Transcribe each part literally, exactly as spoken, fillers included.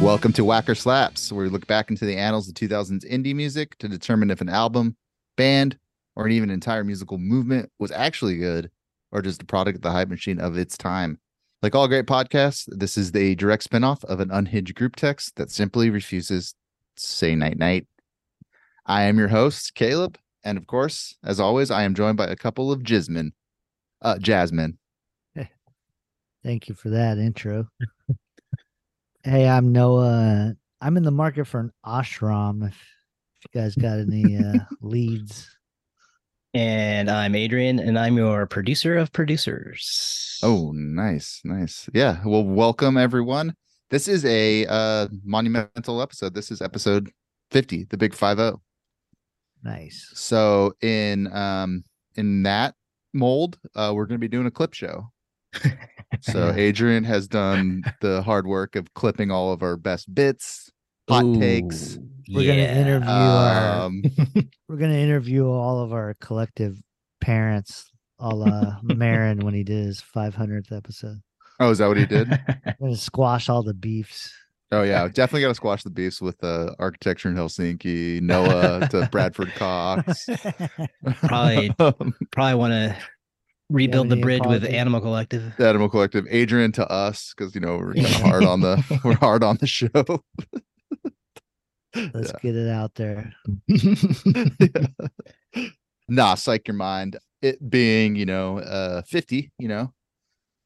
Welcome to Whacker Slaps, where we look back into the annals of two thousands indie music to determine if an album, band, or even an entire musical movement was actually good or just a product of the hype machine of its time. Like all great podcasts, this is the direct spinoff of an unhinged group text that simply refuses to say night-night. I am your host, Caleb, and of course, as always, I am joined by a couple of jizmen, uh, Jasmine. Thank you for that intro. Hey, I'm Noah. I'm in the market for an ashram if, if you guys got any uh, leads. And I'm Adrian, and I'm your producer of producers. Oh, nice, nice. Yeah, well, welcome, everyone. This is a uh, monumental episode. This is episode fifty, the big five oh. Nice. So in, um, in that mold, uh, we're going to be doing a clip show. So Adrian has done the hard work of clipping all of our best bits, hot Ooh, takes. We're yeah. gonna interview. Um, our, we're gonna interview all of our collective parents, a la Marin when he did his five hundredth episode. Oh, is that what he did? We're gonna squash all the beefs. Oh yeah, definitely gotta squash the beefs with uh, Architecture in Helsinki, Noah to Bradford Cox. Probably, probably want to. Rebuild the bridge apology. With Animal Collective. The Animal Collective. Adrian to us, because you know we're kind of hard on the we're hard on the show. Let's yeah. get it out there. yeah. Nah, psych your mind. It being you know uh, fifty, you know,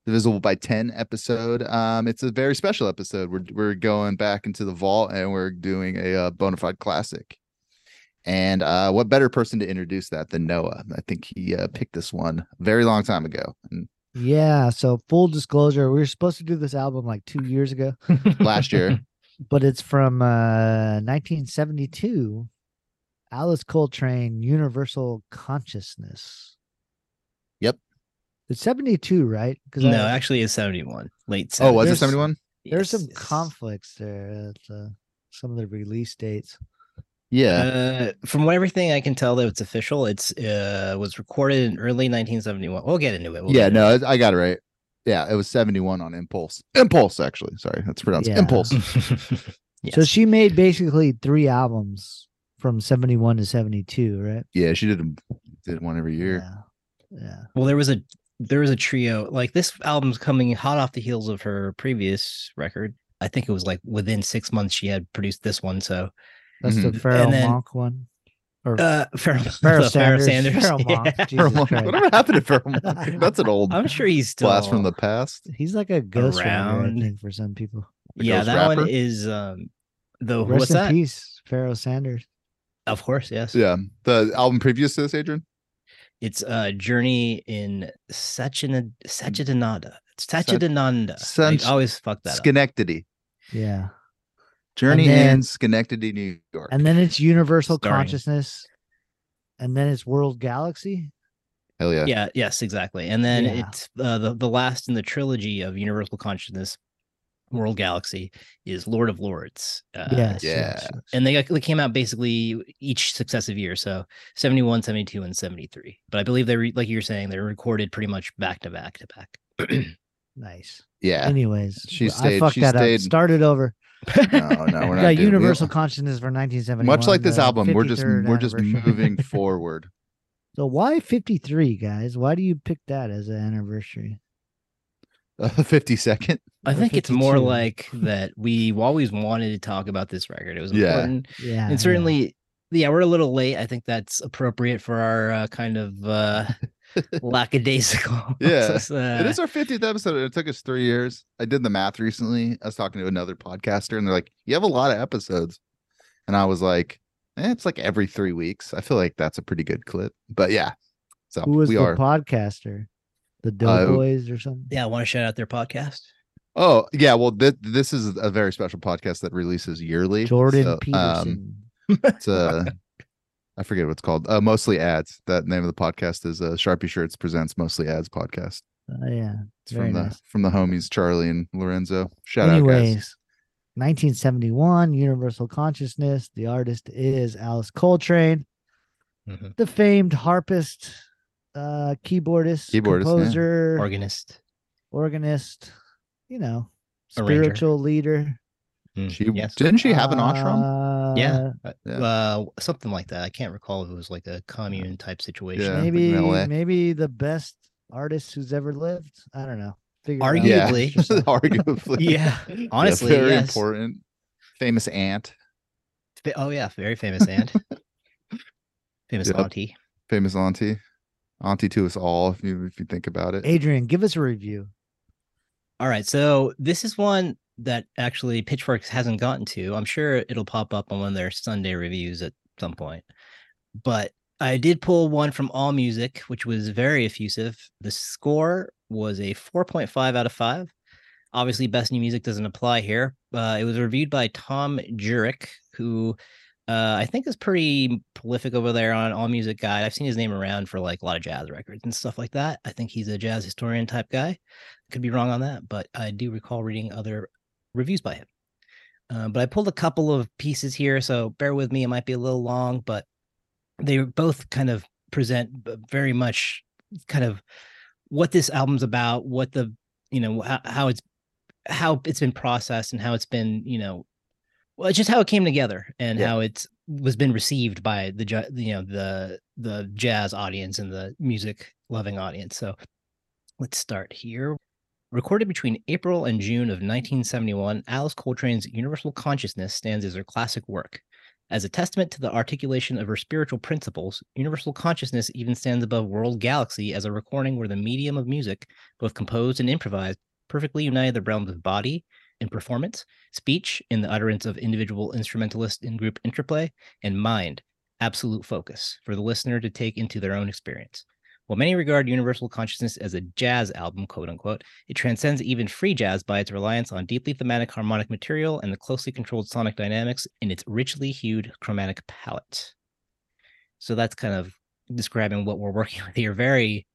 divisible by ten episode. Um, it's a very special episode. We're we're going back into the vault and we're doing a uh, bona fide classic. And uh, what better person to introduce that than Noah? I think he uh, picked this one a very long time ago. And yeah. So full disclosure, we were supposed to do this album like two years ago. Last year. But it's from uh, nineteen seventy-two, Alice Coltrane, Universal Consciousness. Yep. It's seventy-two, right? No, I, actually it's seventy-one. Late seventy. Oh, was it seventy-one? There's yes, some yes. conflicts there. At, uh, some of the release dates. Yeah, uh, from everything I can tell, that it's official. It's uh was recorded in early nineteen seventy-one. We'll get into it. We'll yeah, into no, it. I got it right. Yeah, it was seventy-one on Impulse. Impulse, actually. Sorry, that's pronounced yeah. Impulse. yes. So she made basically three albums from seventy-one to seventy-two, right? Yeah, she did did one every year. Yeah. yeah. Well, there was a there was a trio like this album's coming hot off the heels of her previous record. I think it was like within six months she had produced this one. So. That's mm-hmm. the Pharaoh then, Monk one. Or uh, Pharaoh, Pharaoh Sanders. Sanders. Pharaoh Monk. Yeah. Pharaoh Monk. Whatever happened to Pharaoh Monk? That's an old I'm sure he's still blast from the past. He's like a ghost around. Rapper, I think, for some people. The yeah, that rapper? One is um, the Rest what's in that? Peace, Pharaoh Sanders. Of course, yes. Yeah. The album previous to this, Adrian? It's uh, Journey in Satchidananda. Satchidananda. Satchidananda. Satch- I always fuck that Schenectady. Up. Schenectady. Yeah. Journey then, in Schenectady, New York. And then it's Universal Starring. Consciousness. And then it's World Galaxy. Hell yeah. Yeah, yes, exactly. And then yeah. it's uh, the, the last in the trilogy of Universal Consciousness, World Galaxy, is Lord of Lords. Uh, yes, yeah. Yes, yes. And they, they came out basically each successive year. So seventy-one, seventy-two, and seventy-three. But I believe they, re- like you were saying, they recorded pretty much back to back to back. Nice. Yeah. Anyways, she stayed, I fucked she that stayed. up. Started over. no, no, we're not. Yeah, Universal we Consciousness for nineteen seventy-one. Much like this album, we're just we're just moving forward. So why fifty-three, guys? Why do you pick that as an anniversary? Uh, fifty-second. I or think fifty-two. It's more like that. We always wanted to talk about this record. It was yeah. important, yeah, and certainly, yeah. yeah, we're a little late. I think that's appropriate for our uh, kind of uh, lackadaisical. Yeah, so, uh, it is our fiftieth episode. It took us three years. I did the math recently. I was talking to another podcaster, and they're like, "You have a lot of episodes," and I was like, eh, "It's like every three weeks." I feel like that's a pretty good clip. But yeah, so who was we the are... podcaster? The Doughboys uh, or something? Yeah, I want to shout out their podcast. Oh yeah, well th- this is a very special podcast that releases yearly. Jordan so, Peterson. Um, it's uh, a I forget what it's called. Uh, Mostly Ads. That name of the podcast is uh, Sharpie Shirts Presents Mostly Ads Podcast. Oh, uh, yeah. It's from the nice. from the homies, Charlie and Lorenzo. Shout Anyways, out, guys. nineteen seventy-one, Universal Consciousness. The artist is Alice Coltrane, mm-hmm. the famed harpist, uh, keyboardist, keyboardist composer, yeah. organist, organist, you know, spiritual Arranger. Leader. Mm. She yes. didn't she have an ashram? Uh, yeah, yeah. Uh, something like that. I can't recall if it was like a commune type situation. Yeah, maybe, maybe the best artist who's ever lived. I don't know. Figure Arguably, yeah. Arguably, yeah. Honestly, yeah, very yes. important. Famous aunt. Oh yeah, very famous aunt. famous yep. auntie. Famous auntie. Auntie to us all, if you if you think about it. Adrian, give us a review. All right, so this is one that actually Pitchfork hasn't gotten to. I'm sure it'll pop up on one of their Sunday reviews at some point. But I did pull one from Allmusic, which was very effusive. The score was a four point five out of five. Obviously, best new music doesn't apply here. Uh, it was reviewed by Tom Jurek, who uh, I think is pretty prolific over there on Allmusic Guide. I've seen his name around for like a lot of jazz records and stuff like that. I think he's a jazz historian type guy. Could be wrong on that, but I do recall reading other reviews by him. Uh, but I pulled a couple of pieces here, so bear with me. It might be a little long, but they both kind of present very much kind of what this album's about, what the, you know, how, how it's, how it's been processed and how it's been, you know, well, just how it came together and yeah. how it's was been received by the, you know, the, the jazz audience and the music loving audience. So let's start here. Recorded between April and June of nineteen seventy-one, Alice Coltrane's Universal Consciousness stands as her classic work. As a testament to the articulation of her spiritual principles, Universal Consciousness even stands above World Galaxy as a recording where the medium of music, both composed and improvised, perfectly united the realms of body and performance, speech in the utterance of individual instrumentalist and group interplay, and mind, absolute focus, for the listener to take into their own experience. While many regard Universal Consciousness as a jazz album, quote-unquote, it transcends even free jazz by its reliance on deeply thematic harmonic material and the closely controlled sonic dynamics in its richly hued chromatic palette. So that's kind of describing what we're working with here. Very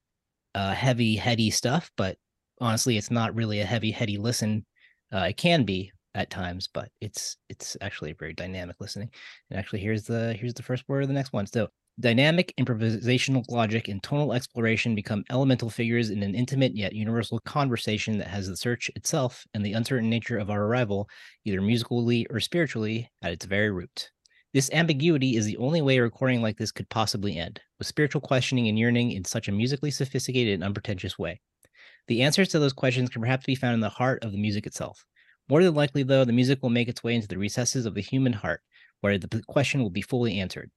uh, heavy, heady stuff, but honestly, it's not really a heavy, heady listen. Uh, it can be at times, but it's it's actually very dynamic listening. And actually, here's the here's the first word of the next one. So. Dynamic, improvisational logic, and tonal exploration become elemental figures in an intimate yet universal conversation that has the search itself and the uncertain nature of our arrival, either musically or spiritually, at its very root. This ambiguity is the only way a recording like this could possibly end, with spiritual questioning and yearning in such a musically sophisticated and unpretentious way. The answers to those questions can perhaps be found in the heart of the music itself. More than likely, though, the music will make its way into the recesses of the human heart, where the question will be fully answered.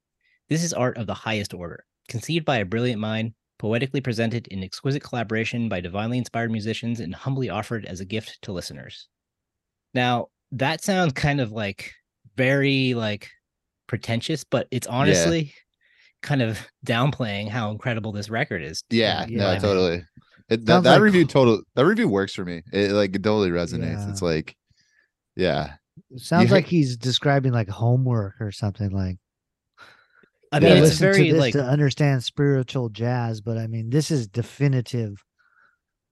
This is art of the highest order, conceived by a brilliant mind, poetically presented in exquisite collaboration by divinely inspired musicians and humbly offered as a gift to listeners. Now, that sounds kind of like very like pretentious, but it's honestly yeah. kind of downplaying how incredible this record is. Yeah, you know no, totally. I mean? It, that that like, review total that review works for me. It like it totally resonates. Yeah. It's like, yeah. It sounds you like heard, he's describing like homework or something like. I mean, yeah, it's very to this like to understand spiritual jazz, but I mean, this is definitive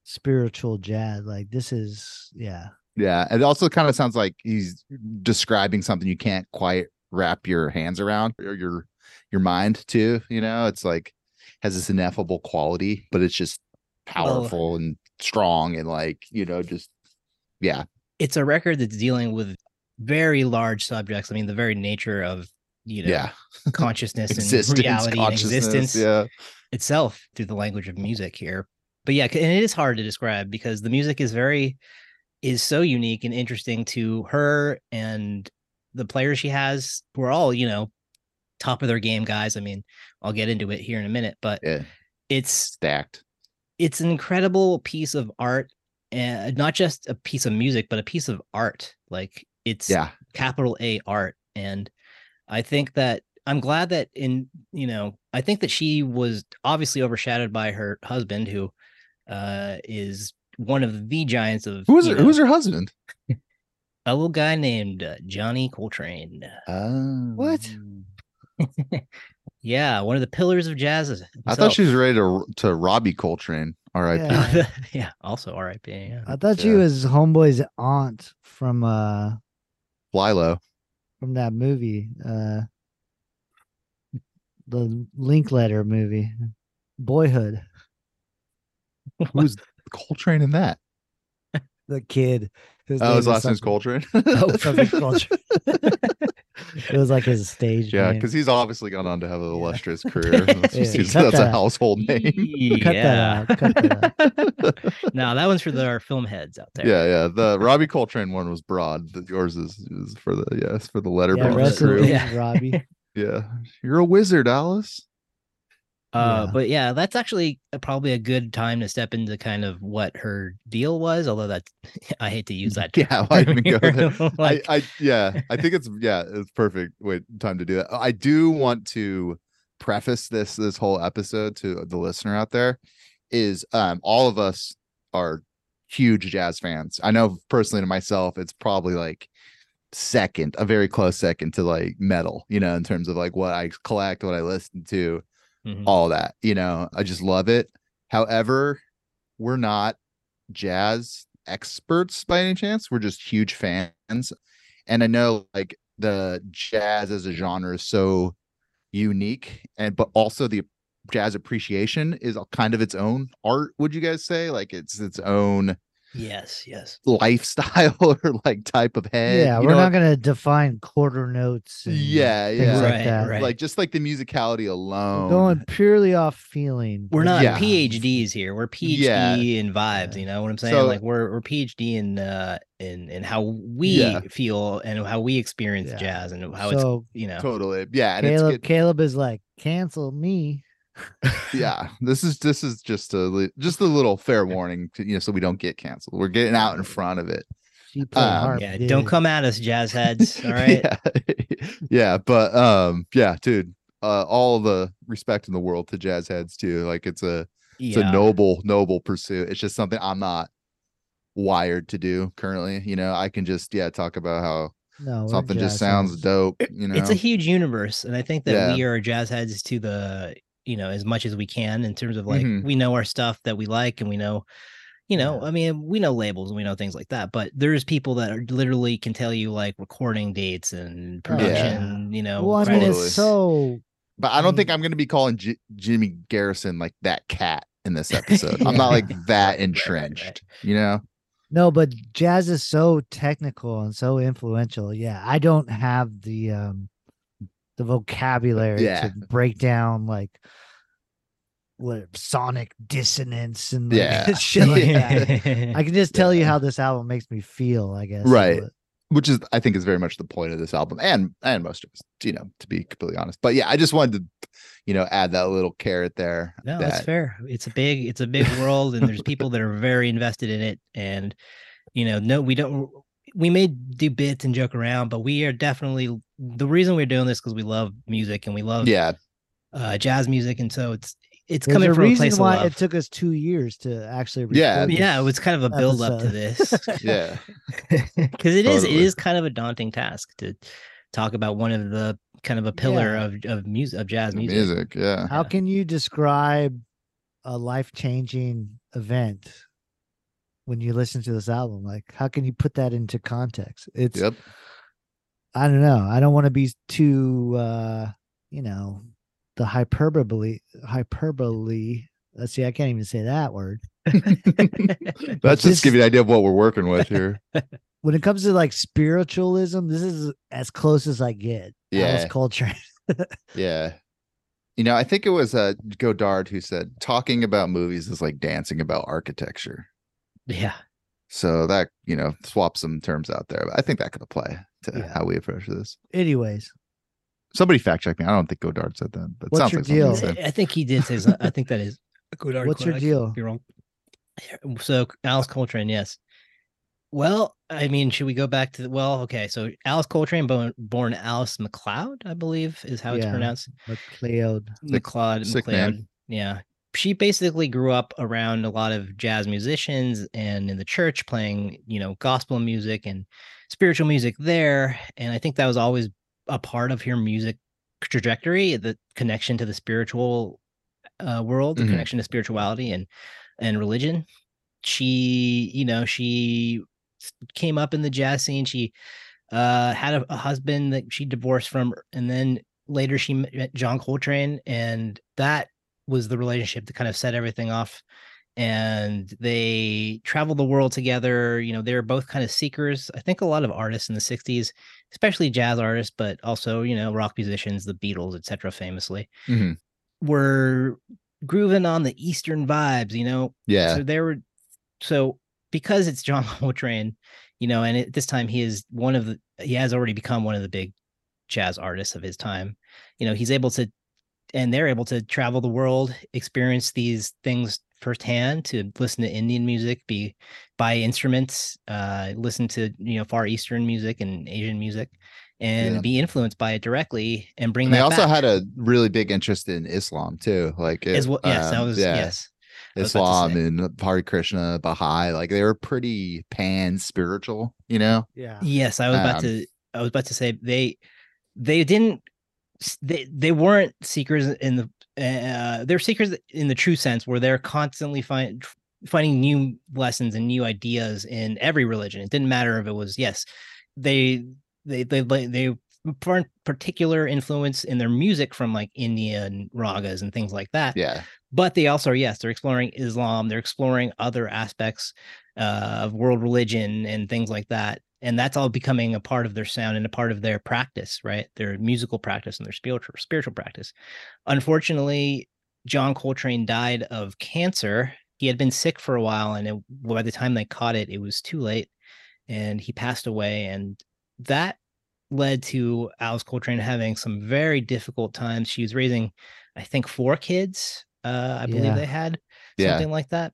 spiritual jazz. Like this is, yeah, yeah. It also kind of sounds like he's describing something you can't quite wrap your hands around or your your mind to. You know, it's like has this ineffable quality, but it's just powerful well, and strong and like you know, just yeah. It's a record that's dealing with very large subjects. I mean, the very nature of. You know, yeah. consciousness and reality and existence yeah. itself through the language of music here. But yeah, and it is hard to describe because the music is very, is so unique and interesting to her and the players she has who are all, you know, top of their game guys. I mean, I'll get into it here in a minute, but yeah. it's stacked. It's an incredible piece of art and not just a piece of music, but a piece of art. Like it's yeah. capital A art. And I think that I'm glad that in, you know, I think that she was obviously overshadowed by her husband, who uh, is one of the giants of. Who is her, who's her husband? A little guy named uh, Johnny Coltrane. Oh. What? yeah. One of the pillars of jazz. Himself. I thought she was ready to, to Robbie Coltrane. R I P. Yeah. yeah. Also R I P. Yeah. I thought yeah. she was Homeboy's aunt from uh, Fly Low. From that movie, uh, the Linklater movie, Boyhood. Who's Coltrane in that? The kid. His oh, his last name's Coltrane. Oh, something Coltrane. It was like his stage yeah, name. Yeah, because he's obviously gone on to have an illustrious career. That's, yeah, just, that's that. a household name. Yeah. Cut that out. Cut that out. No, that one's for the, our film heads out there. Yeah, yeah. The Robbie Coltrane one was broad. The, yours is, is for the yes yeah, for the Letterboxd crew. Yeah, Robbie. Yeah, you're a wizard, Alice. Uh, yeah. But yeah, that's actually probably a good time to step into kind of what her deal was. Although that, I hate to use that term. Yeah, why even go there? like... I, I, yeah, I think it's yeah, it's perfect wait, time to do that. I do want to preface this this whole episode to the listener out there is um, all of us are huge jazz fans. I know personally to myself, it's probably like second, a very close second to like metal. You know, in terms of like what I collect, what I listen to. Mm-hmm. All that, you know, I just love it. However, we're not jazz experts by any chance. We're just huge fans. And I know like the jazz as a genre is so unique, and but also the jazz appreciation is kind of its own art, would you guys say? Like it's its own yes, yes lifestyle or like type of head. Yeah, you we're know, not gonna define quarter notes. And yeah, yeah, right, like that. Right. Like just like the musicality alone. We're going purely off feeling. We're not yeah. PhDs here. We're PhD yeah. in vibes. You know what I'm saying? So, like we're we're PhD in uh in in how we yeah. feel and how we experience yeah. jazz and how so, it's you know totally yeah. And Caleb, it's Caleb is like cancel me. yeah this is this is just a just a little fair warning to, you know so we don't get canceled. We're getting out in front of it. Um, yeah dude. Don't come at us, jazz heads, all right? yeah. yeah but um yeah dude uh all the respect in the world to jazz heads too. Like it's a it's yeah. a noble noble pursuit. It's just something I'm not wired to do currently. you know I can just yeah talk about how No, something just sounds heads. dope. You know it's a huge universe, and I think that yeah. we are jazz heads to the you know, as much as we can in terms of like, mm-hmm. we know our stuff that we like, and we know, you know, yeah. I mean, we know labels and we know things like that, but there's people that are literally can tell you like recording dates and production, yeah. you know, well, I mean, it's so, but I don't um, think I'm going to be calling J- Jimmy Garrison like that cat in this episode. yeah. I'm not like that entrenched, right, right, right. you know? No, but jazz is so technical and so influential. Yeah. I don't have the, um, the vocabulary yeah. to break down like what sonic dissonance and like, yeah. shit like yeah. that. I can just tell yeah. you how this album makes me feel, I guess. Right. But... Which is, I think, is very much the point of this album, and and most of us, you know, to be completely honest. But yeah, I just wanted to, you know, add that little carrot there. No, that... that's fair. It's a big, it's a big world, and there's people that are very invested in it, and you know, no, we don't. We may do bits and joke around, but we are definitely the reason we're doing this because we love music and we love yeah uh, jazz music, and so it's it's There's coming a from a place of why love. It took us two years to actually record yeah yeah it was kind of a build episode. Up to this yeah because it totally. is it is kind of a daunting task to talk about one of the kind of a pillar yeah. of of music of jazz music. music yeah how yeah. Can you describe a life-changing event when you listen to this album? Like, how can you put that into context? It's yep. I don't know. I don't want to be too, uh, you know, the hyperbole, hyperbole. Let's see. I can't even say that word. That's just give you an idea of what we're working with here. When it comes to like spiritualism, this is as close as I get. Yeah. Alice Coltrane. yeah. You know, I think it was uh, Godard who said, talking about movies is like dancing about architecture. Yeah. So that, you know, swap some terms out there. But I think that could apply to yeah. how we approach this. Anyways. Somebody fact check me. I don't think Godard said that. But what's your like deal? I think he did say something. I think that is a Godard. What's quote. Your deal? You're wrong. So Alice Coltrane, yes. Well, I mean, should we go back to the, well, okay. So Alice Coltrane, born, born Alice MacLeod, I believe is how yeah. it's pronounced. MacLeod. MacLeod. Sick, MacLeod. Yeah. She basically grew up around a lot of jazz musicians and in the church playing, you know, gospel music and spiritual music there. And I think that was always a part of her music trajectory, the connection to the spiritual uh, world, the mm-hmm. connection to spirituality and, and religion. She, you know, she came up in the jazz scene. She uh, had a, a husband that she divorced from, and then later she met John Coltrane, and that was the relationship that kind of set everything off. And they traveled the world together. You know, they were both kind of seekers. I think a lot of artists in the sixties, especially jazz artists, but also, you know, rock musicians, the Beatles, et cetera, famously, mm-hmm. were grooving on the Eastern vibes, you know? Yeah. So they were, so because it's John Coltrane, you know, and at this time he is one of the, he has already become one of the big jazz artists of his time. You know, he's able to, and they're able to travel the world, experience these things firsthand, to listen to Indian music, be buy instruments, uh, listen to, you know, Far Eastern music and Asian music, and yeah. be influenced by it directly and bring and that they also back. Had a really big interest in Islam too. Like it, As well, yes, um, that was yeah. yes. Islam was and Hare Krishna, Baha'i, like they were pretty pan spiritual, you know? Yeah. Yes, I was about um, to I was about to say they they didn't they they weren't seekers in the Uh, they're seekers in the true sense, where they're constantly find, finding new lessons and new ideas in every religion. It didn't matter if it was, yes, they they they they found particular influence in their music from like India and ragas and things like that. Yeah. But they also, yes, they're exploring Islam. They're exploring other aspects uh, of world religion and things like that. And that's all becoming a part of their sound and a part of their practice, right? Their musical practice and their spiritual spiritual practice. Unfortunately, John Coltrane died of cancer. He had been sick for a while, and it, by the time they caught it, it was too late, and he passed away. And that led to Alice Coltrane having some very difficult times. She was raising, I think, four kids. Uh, I believe yeah. they had something yeah. like that.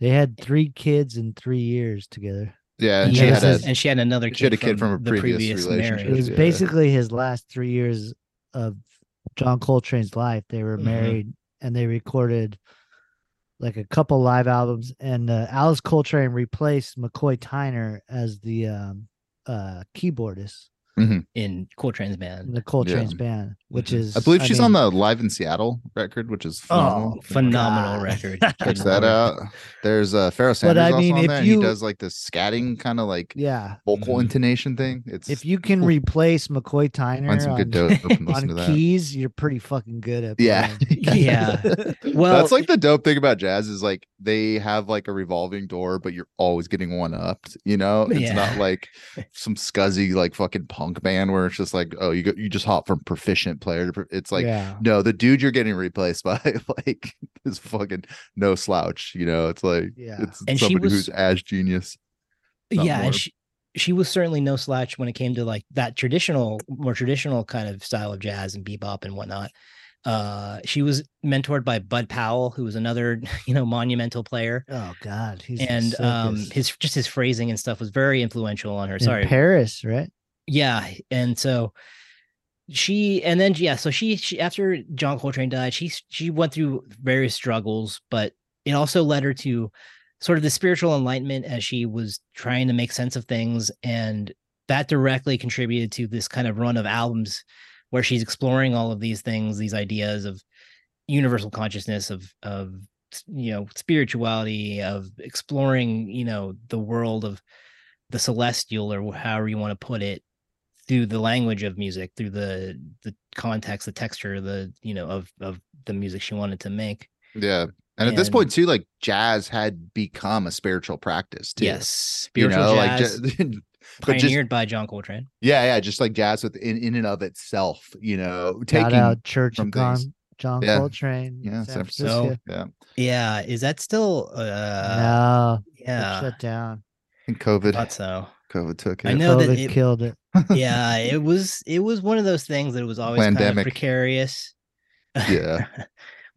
They had three kids in three years together. Yeah, and, yes, she had a, and she had another kid, she had a kid from, from a previous, previous relationship. Marriage. It was yeah. basically his last three years of John Coltrane's life. They were mm-hmm. married, and they recorded like a couple live albums. And uh, Alice Coltrane replaced McCoy Tyner as the um, uh, keyboardist mm-hmm. in Coltrane's band. In the Coltrane's yeah. band, which mm-hmm. is I believe she's I mean, on the Live in Seattle record, which is phenomenal. Oh, phenomenal God. Record. Check that out. There's uh, Pharaoh Sanders but, I mean, also on there. You, and he does like this scatting kind of like yeah. vocal mm-hmm. intonation thing. It's if you can cool. replace McCoy Tyner on, some good on, on to that. Keys, you're pretty fucking good at. Yeah, yeah. Well, that's like the dope thing about jazz is like they have like a revolving door, but you're always getting one upped. You know, it's yeah. not like some scuzzy like fucking punk band where it's just like, oh, you go, you just hop from proficient player to, it's like yeah. no, the dude you're getting replaced by like is fucking no slouch, you know? It's like yeah it's and somebody she was, who's as genius yeah more. And she she was certainly no slouch when it came to like that traditional more traditional kind of style of jazz and bebop and whatnot. Uh she was mentored by Bud Powell, who was another, you know, monumental player. Oh God, he's and so um pissed. his just his phrasing and stuff was very influential on her. In sorry Paris right yeah and so She and then yeah, so she she after John Coltrane died, she she went through various struggles, but it also led her to sort of the spiritual enlightenment as she was trying to make sense of things, and that directly contributed to this kind of run of albums where she's exploring all of these things, these ideas of universal consciousness, of of you know spirituality, of exploring you know the world of the celestial, or however you want to put it, through the language of music, through the the context, the texture, the you know of of the music she wanted to make. Yeah. And, and at this point too, like jazz had become a spiritual practice too. Yes, spiritual you know, jazz, like, pioneered just, by John Coltrane. Yeah, yeah, just like jazz within in and of itself, you know, taking Shout out Church of Con- John yeah. Coltrane. Yeah, San Francisco. Yeah. Yeah, is that still uh no, yeah. shut down? And COVID. I thought so. COVID took it. I know COVID that it killed it. Yeah, it was it was one of those things that was always Pandemic. Kind of precarious. Yeah.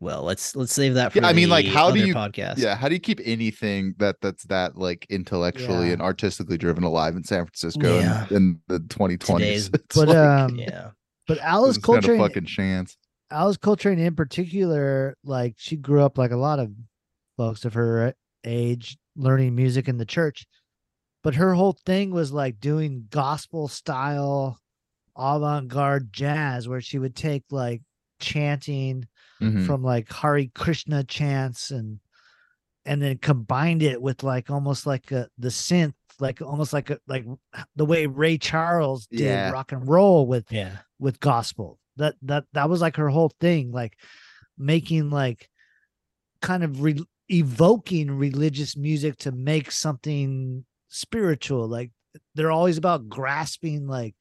Well, let's let's save that for yeah, I mean, like, how do you podcast. Yeah, how do you keep anything that that's that like intellectually yeah. and artistically driven alive in San Francisco yeah. in, in the twenty twenties? But like, um yeah. But Alice Coltrane not a fucking chance. Alice Coltrane in particular, like she grew up like a lot of folks of her age learning music in the church. But her whole thing was like doing gospel style avant-garde jazz, where she would take like chanting mm-hmm. from like Hare Krishna chants and and then combined it with like almost like a, the synth, like almost like a, like the way Ray Charles did yeah. rock and roll with yeah. with gospel. That that that was like her whole thing, like making like kind of re- evoking religious music to make something spiritual. Like they're always about grasping, like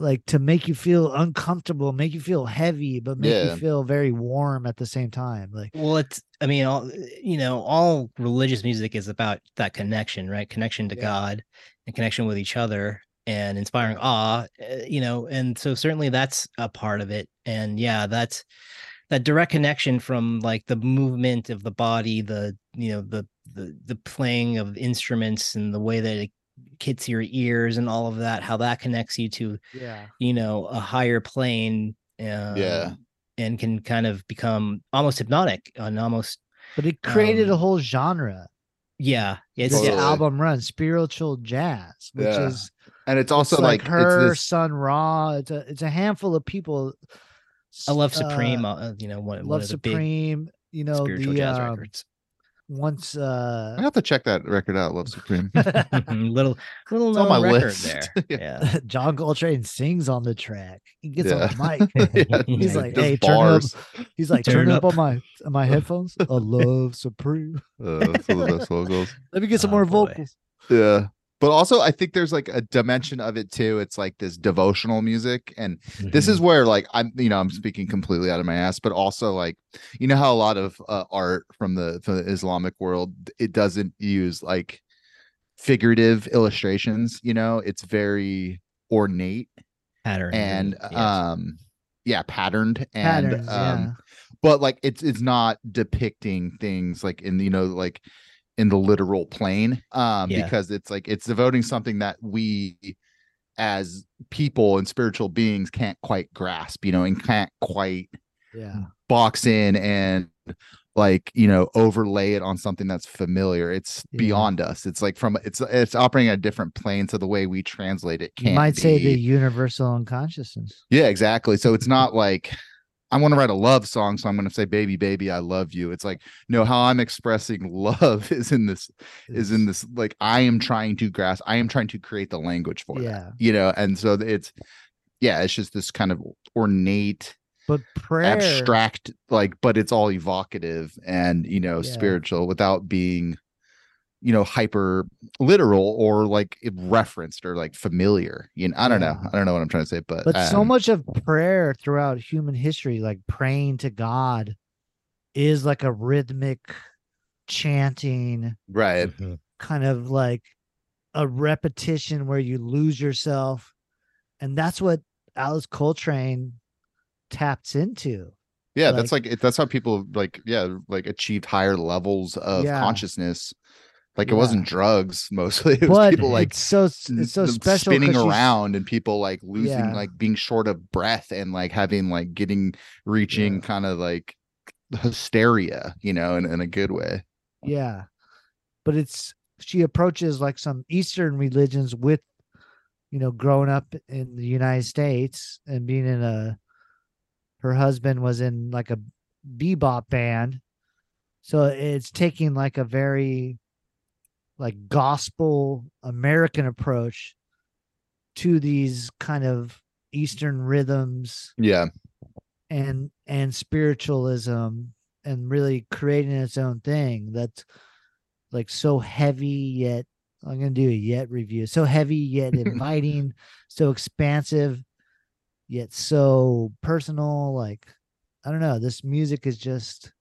like to make you feel uncomfortable, make you feel heavy, but make yeah. you feel very warm at the same time. Like, well, it's, I mean, all, you know, all religious music is about that connection, right? Connection to yeah. God and connection with each other and inspiring awe, you know? And so certainly that's a part of it. And yeah, that's that direct connection from like the movement of the body, the, you know, the, the, the playing of instruments and the way that it hits your ears and all of that, how that connects you to yeah you know a higher plane, um, yeah and can kind of become almost hypnotic and almost, but it created um, a whole genre. Yeah it's totally. The album run spiritual jazz, which yeah. is, and it's also it's like, like her it's this... Sunn Ra, it's a it's a handful of people. I love uh, Supreme, uh, you know one, Love one of the Supreme big, you know spiritual the, jazz um, records. Once uh I have to check that record out, Love Supreme. little little known on my record list. There. Yeah. yeah. John Coltrane sings on the track. He gets yeah. on the mic. yeah. He's like, hey, bars. turn up. He's like, turn, turn up. up on my on my headphones. I love Supreme. Uh, that's one of the best vocals. Let me get some oh, more boy. vocals. Yeah. But also I think there's like a dimension of it too. It's like this devotional music. And mm-hmm. this is where like, I'm, you know, I'm speaking completely out of my ass, but also like, you know how a lot of uh, art from the, from the Islamic world, it doesn't use like figurative illustrations, you know, it's very ornate patterned and, yes. um, yeah, patterned and, Patterns, um, yeah. but like, it's, it's not depicting things like in, you know, like, in the literal plane, um, yeah. because it's like it's devoting something that we as people and spiritual beings can't quite grasp, you know, and can't quite yeah. box in and like, you know, overlay it on something that's familiar. It's yeah. beyond us. It's like from it's it's operating at a different plane. So the way we translate it can't. You might be. Say the universal consciousness. Yeah, exactly. So it's not like I want to write a love song, so I'm going to say, baby, baby, I love you. It's like, no, how I'm expressing love is in this, is in this, like, I am trying to grasp, I am trying to create the language for yeah. it, you know? And so it's, yeah, it's just this kind of ornate, but prayer, abstract, like, but it's all evocative and, you know, yeah. spiritual without being, you know, hyper literal or like referenced or like familiar. You know, I don't yeah. know. I don't know what I'm trying to say, but, but um, so much of prayer throughout human history, like praying to God is like a rhythmic chanting, right? Kind of like a repetition where you lose yourself. And that's what Alice Coltrane taps into. Yeah. Like, that's like, that's how people like, yeah, like achieved higher levels of yeah. consciousness. Like it yeah. wasn't drugs mostly. It was but people like it's so, it's so special spinning around and people like losing, yeah. like being short of breath and like having like getting, reaching yeah. kind of like hysteria, you know, in, in a good way. Yeah. But it's, she approaches like some Eastern religions with, you know, growing up in the United States and being in a, her husband was in like a bebop band. So it's taking like a very, like gospel American approach to these kind of Eastern rhythms, yeah, and and spiritualism, and really creating its own thing that's like so heavy yet I'm gonna do a yet review so heavy yet inviting, so expansive yet so personal. Like I don't know, this music is just.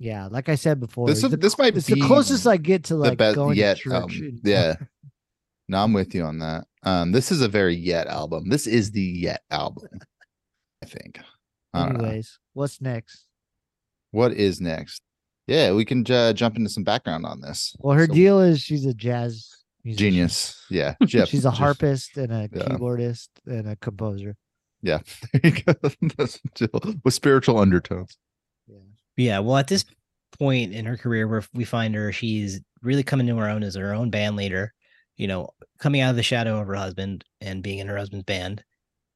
Yeah, like I said before, this, is, the, this might it's be the closest I get to like best, going yet, to church. Um, yeah, no, I'm with you on that. Um, this is a very yet album. This is the yet album, I think. I Anyways, know. what's next? What is next? Yeah, we can j- jump into some background on this. Well, her so, deal is she's a jazz musician. Genius. Yeah, Jeff, she's a harpist and a yeah. keyboardist and a composer. Yeah, there you go. That's with spiritual undertones. Yeah. Yeah, well, at this point in her career where we find her, she's really coming to her own as her own band leader, you know, coming out of the shadow of her husband and being in her husband's band,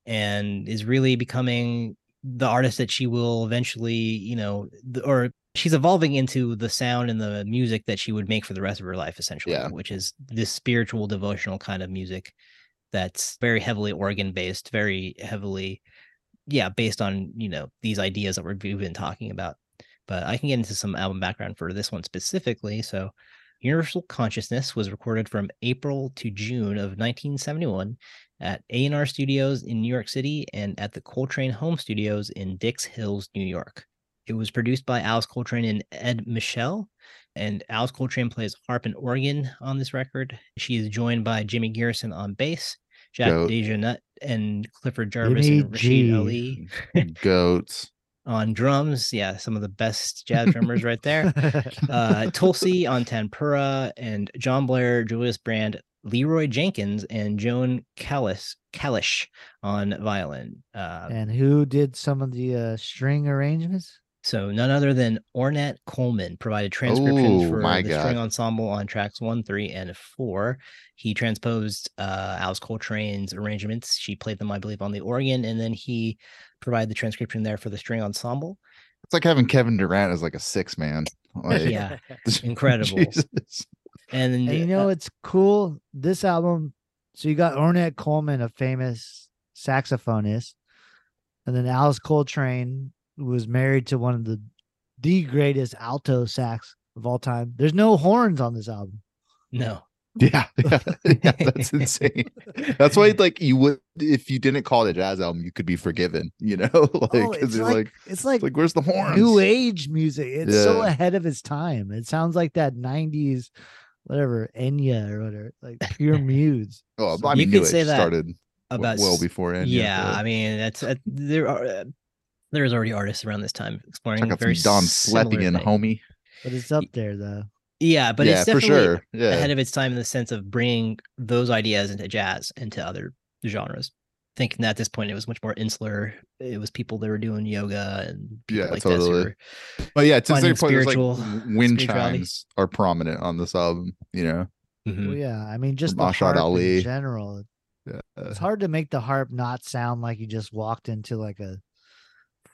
and is really becoming the artist that she will eventually, you know, or she's evolving into the sound and the music that she would make for the rest of her life, essentially, yeah. which is this spiritual, devotional kind of music that's very heavily organ-based, very heavily, yeah, based on, you know, these ideas that we've been talking about. But I can get into some album background for this one specifically. So Universal Consciousness was recorded from April to June of nineteen seventy-one at A and R Studios in New York City and at the Coltrane Home Studios in Dix Hills, New York. It was produced by Alice Coltrane and Ed Michel, and Alice Coltrane plays harp and organ on this record. She is joined by Jimmy Garrison on bass, Jack Goat. DeJohnette and Clifford Jarvis Jimmy and Rashid G. Ali. Goats. On drums, yeah, some of the best jazz drummers right there. Uh, Tulsi on tanpura, and John Blair, Julius Brand, Leroy Jenkins, and Joan Kalish, Kalish on violin. Uh, and who did some of the uh, string arrangements? So none other than Ornette Coleman provided transcriptions Ooh, for the God. string ensemble on tracks one, three, and four. He transposed uh, Alice Coltrane's arrangements. She played them, I believe, on the organ, and then he provided the transcription there for the string ensemble. It's like having Kevin Durant as like a six man. Like, yeah, incredible. Jesus. And, and you know, uh, it's cool. This album. So you got Ornette Coleman, a famous saxophonist, and then Alice Coltrane, who was married to one of the the greatest alto sax of all time. There's no horns on this album. No. Yeah, yeah, yeah, that's insane. That's why, like, you would, if you didn't call it a jazz album, you could be forgiven, you know? Like, oh, it's like, like it's like, like, where's the horns? New age music. It's yeah. so ahead of its time. It sounds like that nineties, whatever, Enya or whatever, like pure muse. Oh, so I mean, you could say that started about well before Enya. Yeah, but I mean, that's uh, there are uh, there's already artists around this time exploring very Don Slepian, homie. But it's up there though. Yeah, but yeah, it's definitely for sure. yeah. ahead of its time in the sense of bringing those ideas into jazz and to other genres. Thinking that at this point it was much more insular. It was people that were doing yoga and people yeah, like totally. this. Who were but yeah, to their point, it's like wind chimes are prominent on this album. You know, mm-hmm. well, yeah, I mean, just From the harp Ali. in general. Yeah. It's hard to make the harp not sound like you just walked into like a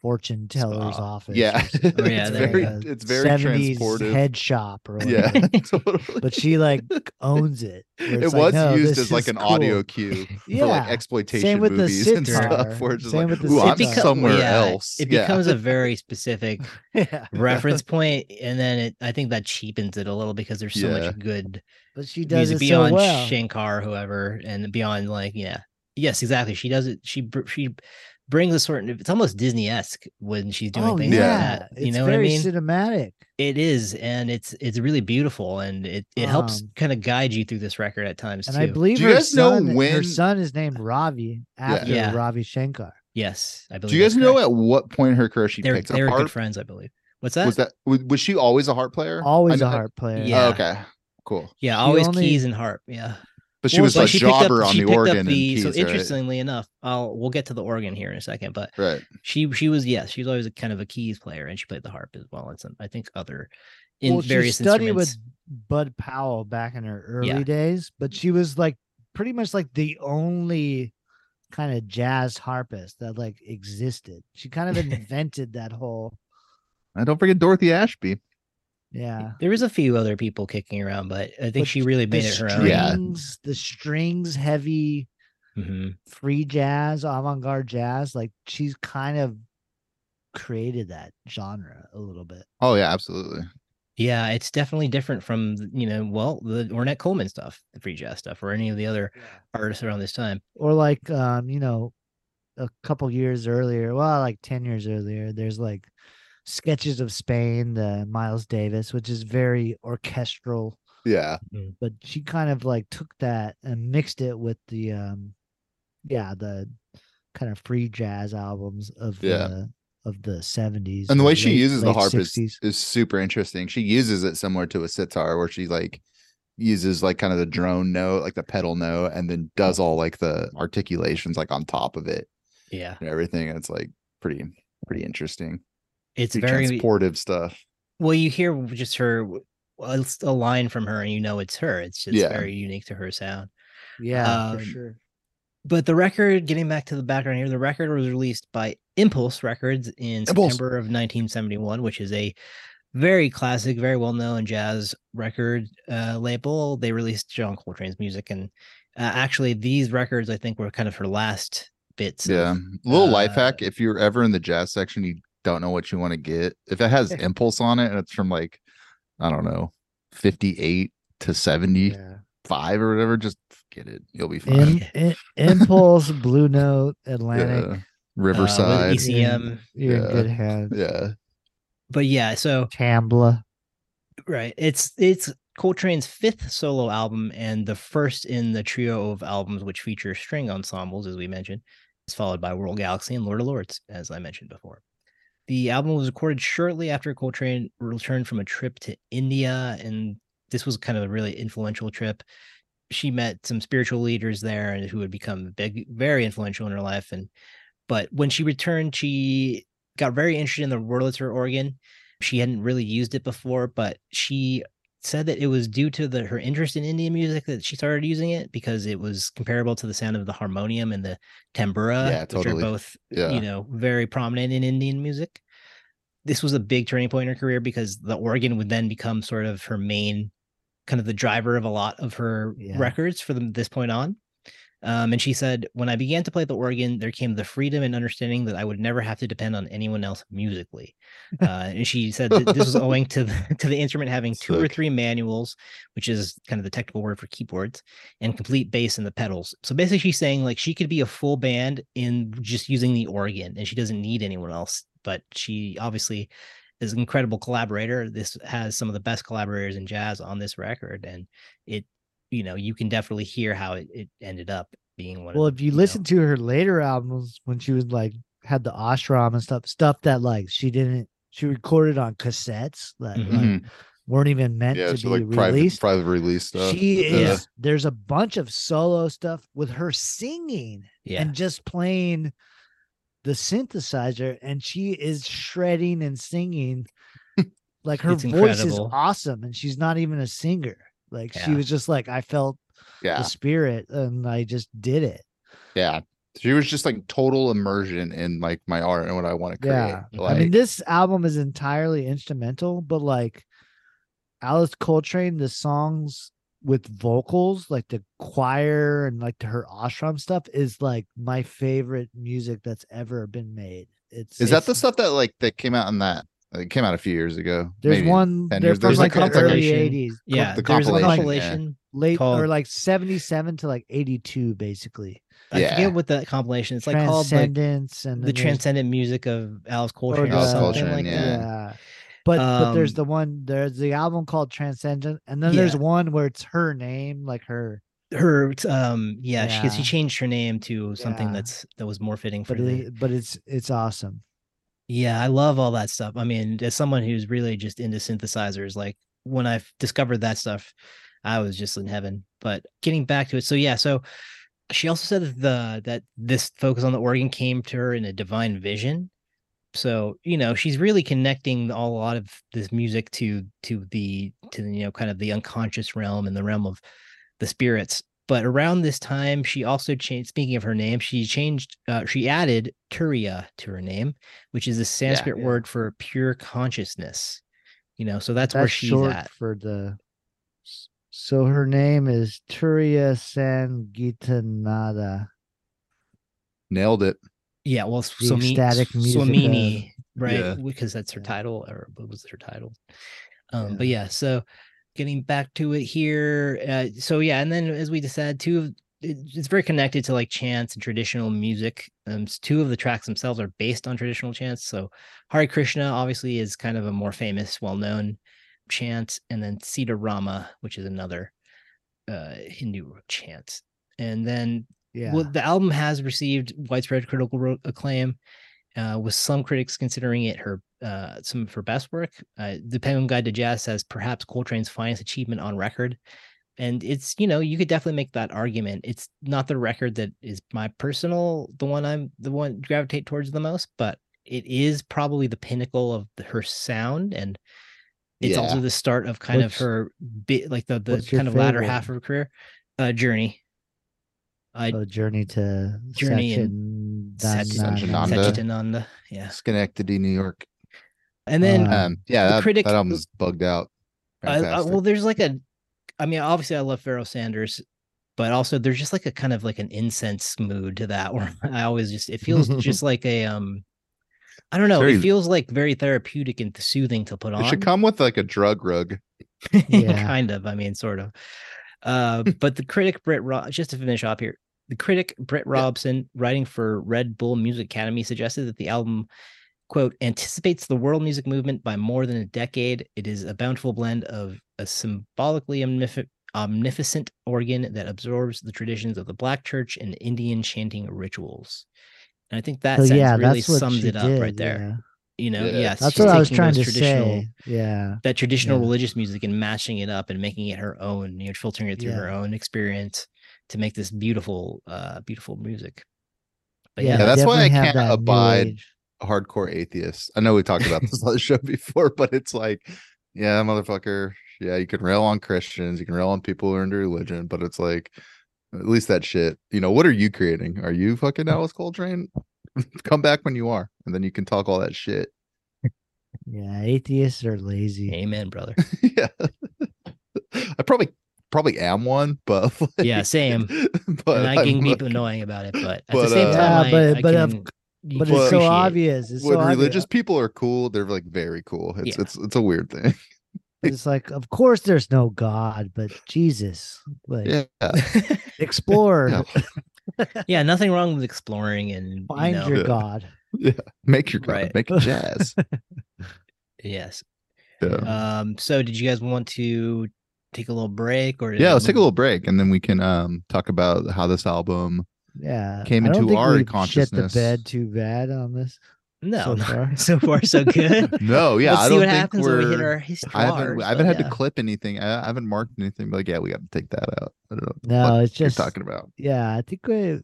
fortune teller's oh, office. Yeah, or oh, yeah, it's very, it's very transportive head shop. Or yeah, totally. But she like owns it. It was like, no, used as like an cool. audio cue yeah. for like exploitation Same with movies the and stuff. Where it's just Same like, ooh, I'm becomes, somewhere yeah, else. It becomes yeah. a very specific yeah. reference point, and then it, I think that cheapens it a little because there's so yeah. much good. But she does music it beyond so well. Shankar, whoever, and beyond like yeah, yes, exactly. She does it. She she. brings a sort of, it's almost Disney-esque when she's doing oh, things yeah. like that. You it's know what I mean? It's very cinematic. It is, and it's it's really beautiful, and it, it um, helps kind of guide you through this record at times, and too. I believe her son, when... her son is named Ravi after yeah. Ravi Shankar. Yes, I believe. Do you guys know correct. at what point her career she they're, picked they're up They were good friends, I believe. What's that? Was, that, was she always a harp player? Always I mean, a harp player. Yeah. Oh, okay, cool. Yeah, always only... keys and harp, yeah. But she well, was so a she jobber up, on the organ. The, and keys, so interestingly right? enough, I'll we'll get to the organ here in a second. But right. she she was yes, yeah, she was always a kind of a keys player, and she played the harp as well, and some I think other in well, various. She studied with Bud Powell back in her early yeah. days, but she was like pretty much like the only kind of jazz harpist that like existed. She kind of invented that whole. I don't forget Dorothy Ashby. Yeah, there was a few other people kicking around, but I think but she really made it her own. Yeah, the strings heavy, mm-hmm. free jazz, avant-garde jazz. Like she's kind of created that genre a little bit. Oh yeah, absolutely. Yeah, it's definitely different from you know, well, the Ornette Coleman stuff, the free jazz stuff, or any of the other yeah. artists around this time, or like um, you know, a couple years earlier, well, like ten years earlier, there's like. Sketches of Spain, the Miles Davis, which is very orchestral. Yeah. But she kind of like took that and mixed it with the, um, yeah, the kind of free jazz albums of yeah. the of the seventies. And the way late, she uses the harp is, is super interesting. She uses it similar to a sitar, where she like uses like kind of the drone note, like the pedal note, and then does all like the articulations like on top of it. Yeah. And everything. And it's like pretty, pretty interesting. It's very transportive stuff. Well, you hear just her well, it's a line from her and you know it's her. It's just yeah. very unique to her sound. Yeah, um, for sure. But the record, getting back to the background here, the record was released by Impulse Records in Impulse. September of nineteen seventy-one, which is a very classic, very well-known jazz record uh, label. They released John Coltrane's music, and uh, actually these records, I think, were kind of her last bits. Yeah, of, a little uh, life hack. If you're ever in the jazz section, you don't know what you want to get. If it has Impulse on it and it's from like, I don't know, fifty-eight to seventy-five yeah. or whatever, just get it. You'll be fine. In, in, Impulse, Blue Note, Atlantic. Yeah. Riverside. Uh, E C M. You're yeah. in good hands. Yeah. But yeah, so Tambla. Right. It's it's Coltrane's fifth solo album and the first in the trio of albums which feature string ensembles, as we mentioned. It's followed by World Galaxy and Lord of Lords, as I mentioned before. The album was recorded shortly after Coltrane returned from a trip to India, and this was kind of a really influential trip. She met some spiritual leaders there and who would become big, very influential in her life. And but when she returned, she got very interested in the Wurlitzer organ. She hadn't really used it before, but she said that it was due to the, her interest in Indian music that she started using it, because it was comparable to the sound of the harmonium and the tambura, yeah, totally. which are both, yeah. you know, very prominent in Indian music. This was a big turning point in her career, because the organ would then become sort of her main, kind of the driver of a lot of her yeah. records from this point on. Um, and she said, when I began to play the organ, there came the freedom and understanding that I would never have to depend on anyone else musically. Uh, and she said that this was owing to the, to the instrument having two Sick. or three manuals, which is kind of the technical word for keyboards, and complete bass and the pedals. So basically she's saying like she could be a full band in just using the organ, and she doesn't need anyone else. But she obviously is an incredible collaborator. This has some of the best collaborators in jazz on this record, and it you know, you can definitely hear how it, it ended up being one. Well, of, if you, you listen know. to her later albums, when she was like had the ashram and stuff, stuff that like she didn't, she recorded on cassettes that mm-hmm. like, weren't even meant yeah, to so be like released. Private, private release stuff. She yeah. is. There's a bunch of solo stuff with her singing yeah. and just playing the synthesizer, and she is shredding and singing. Like her it's voice incredible. is awesome, and she's not even a singer. Like yeah. she was just like, I felt yeah. the spirit and I just did it. Yeah. She was just like total immersion in like my art and what I want to create. Yeah. Like, I mean, this album is entirely instrumental, but like Alice Coltrane, the songs with vocals, like the choir and like her ashram stuff is like my favorite music that's ever been made. It's Is it's, that the stuff that like that came out in that? It came out a few years ago. There's one. There's from like the early eighties. Yeah, the there's compilation, a compilation yeah. late called, or like seventy-seven to like eighty-two, basically. I yeah. forget what that compilation. It's like called like, and the transcendent music of Alice Coltrane. Or, or something Coltrane, like yeah. that. Yeah. But um, but there's the one. There's the album called Transcendent, and then yeah. there's one where it's her name, like her. Her um yeah, yeah. she she changed her name to something yeah. that's that was more fitting for. But, it, but it's it's awesome. Yeah, I love all that stuff. I mean, as someone who's really just into synthesizers, like when I discovered that stuff, I was just in heaven. But getting back to it, so yeah, so she also said that the that this focus on the organ came to her in a divine vision. So you know, she's really connecting all a lot of this music to to the to the, you know, kind of the unconscious realm and the realm of the spirits. But around this time, she also changed, speaking of her name, she changed, uh, she added Turiya to her name, which is the Sanskrit yeah, yeah. word for pure consciousness, you know, so that's, that's where she's short at. For the, so her name is Turiya Sangitananda. Nailed it. Yeah, well, Swami, Swamini, right? Yeah. Because that's her yeah. title, or what was her title? Um, yeah. But yeah, so... Getting back to it here, uh, so yeah, and then as we decided, two of it, it's very connected to like chants and traditional music. Um, two of the tracks themselves are based on traditional chants. So Hare Krishna obviously is kind of a more famous, well-known chant, and then Sita Rama, which is another uh, Hindu chant. And then yeah, well, the album has received widespread critical acclaim, uh, with some critics considering it her. Uh, some of her best work. Uh, the Penguin Guide to Jazz says perhaps Coltrane's finest achievement on record, and it's, you know, you could definitely make that argument. It's not the record that is my personal, the one I'm the one gravitate towards the most, but it is probably the pinnacle of the, her sound, and it's yeah. also the start of kind what's, of her bit like the the kind of latter one? half of her career. Uh, Journey. I uh, oh, Journey to Journey Satchidananda. Satchidananda. Satchidananda. Yeah, Schenectady, New York. And then um, yeah, the that, critic, that album's bugged out. I, I, well, there's like a, I mean, obviously I love Pharaoh Sanders, but also there's just like a kind of like an incense mood to that where I always just, it feels just like a, um, I don't know. Very, it feels like very therapeutic and soothing to put on. It should come with like a drug rug. Yeah. Kind of. I mean, sort of. Uh, but the critic, Britt, Ro- just to finish up here, the critic, Britt Robson, yeah. writing for Red Bull Music Academy, suggested that the album, quote, anticipates the world music movement by more than a decade. It is a bountiful blend of a symbolically omnific- omnificent organ that absorbs the traditions of the Black Church and Indian chanting rituals. And I think that so, sentence yeah, really sums it up did, right there. Yeah. You know, yeah. yes, that's what I was trying to say. Yeah, that traditional yeah. religious music and matching it up and making it her own. You know, filtering it through yeah. her own experience to make this beautiful, uh, beautiful music. But yeah, yeah that's why I can't abide hardcore atheists. I know we talked about this on the show before, but it's like, yeah, motherfucker. Yeah, you can rail on Christians, you can rail on people who are into religion, but it's like, at least that shit, you know, what are you creating? Are you fucking Alice Coltrane? Come back when you are, and then you can talk all that shit. Yeah, atheists are lazy. Amen, brother. Yeah. I probably probably am one, but like, yeah, same. But and I can I'm, be annoying about it, but at but, the same time, uh, I, but, I but can, of, but it's so obvious. It's when so religious obvious. People are cool, they're like very cool. It's yeah. it's it's a weird thing. It's like, of course, there's no God, but Jesus, like, yeah. explore. Yeah. yeah, nothing wrong with exploring and find you know. your God. Yeah, make your God, right. make it jazz. Yes. Yeah. Um. So, did you guys want to take a little break, or yeah, let's take a little break, and then we can um talk about how this album yeah came I don't into think our we've consciousness. Shit the bed too bad on this. No, so far, so, far, so good. No, yeah, Let's I don't see what think happens we're. When we hit our history I haven't, bars, I haven't had yeah. to clip anything. I, I haven't marked anything. But like, yeah, we got to take that out. I don't know. What no, it's just talking about. Yeah, I think we,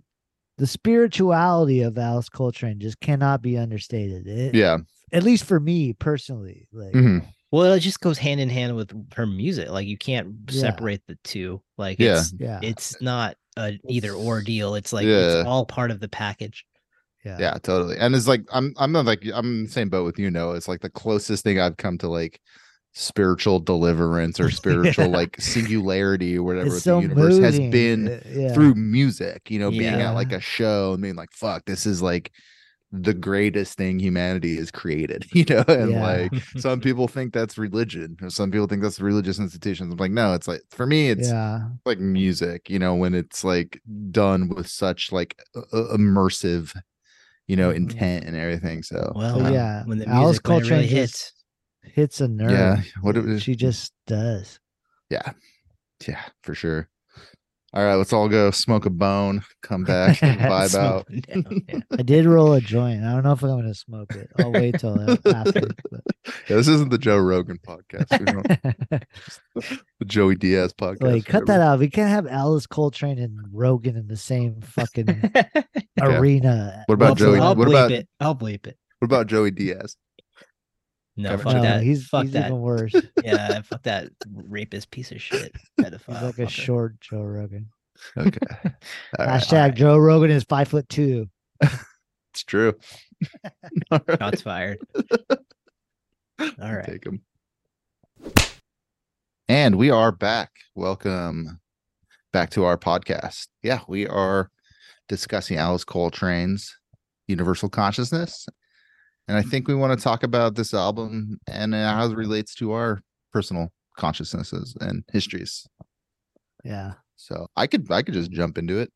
the spirituality of Alice Coltrane just cannot be understated. It, yeah, at least for me personally. Like, mm-hmm. well, it just goes hand in hand with her music. Like, you can't yeah. separate the two. Like, yeah, it's, yeah. it's not an either or deal. It's like yeah. it's all part of the package. Yeah. yeah, totally. And it's like, I'm I'm not like, I'm in the same boat with you, Noah. It's like the closest thing I've come to like spiritual deliverance or spiritual yeah. like singularity or whatever it's the so universe moving. has been yeah. through music, you know, yeah. being at like a show and being like, fuck, this is like the greatest thing humanity has created, you know? And yeah. like, some people think that's religion or some people think that's religious institutions. I'm like, no, it's like, for me, it's yeah. like music, you know, when it's like done with such like uh, immersive you know, intent and everything. So well, um, yeah, when the Alice Coltrane really hits, hits a nerve. Yeah, what it, she just does. Yeah, yeah, for sure. All right, let's all go smoke a bone, come back, and vibe out. Down, yeah. I did roll a joint. I don't know if I'm going to smoke it. I'll wait till that happens. But... Yeah, this isn't the Joe Rogan podcast. We don't... the Joey Diaz podcast. Like, cut that out. We can't have Alice Coltrane and Rogan in the same fucking arena. What about I'll, Joey? I'll what bleep about... it. I'll bleep it. What about Joey Diaz? No, Ever fuck no, that. He's, fuck he's that. even worse. Yeah, fuck that rapist piece of shit. Pedophile. He's like a fucker. Short Joe Rogan. Okay. All right. Hashtag All right. Joe Rogan is five foot two. It's true. All right. Shots fired. All right. Take him. And we are back. Welcome back to our podcast. Yeah, we are discussing Alice Coltrane's Universal Consciousness. And I think we want to talk about this album and how it relates to our personal consciousnesses and histories. Yeah. So I could I could just jump into it.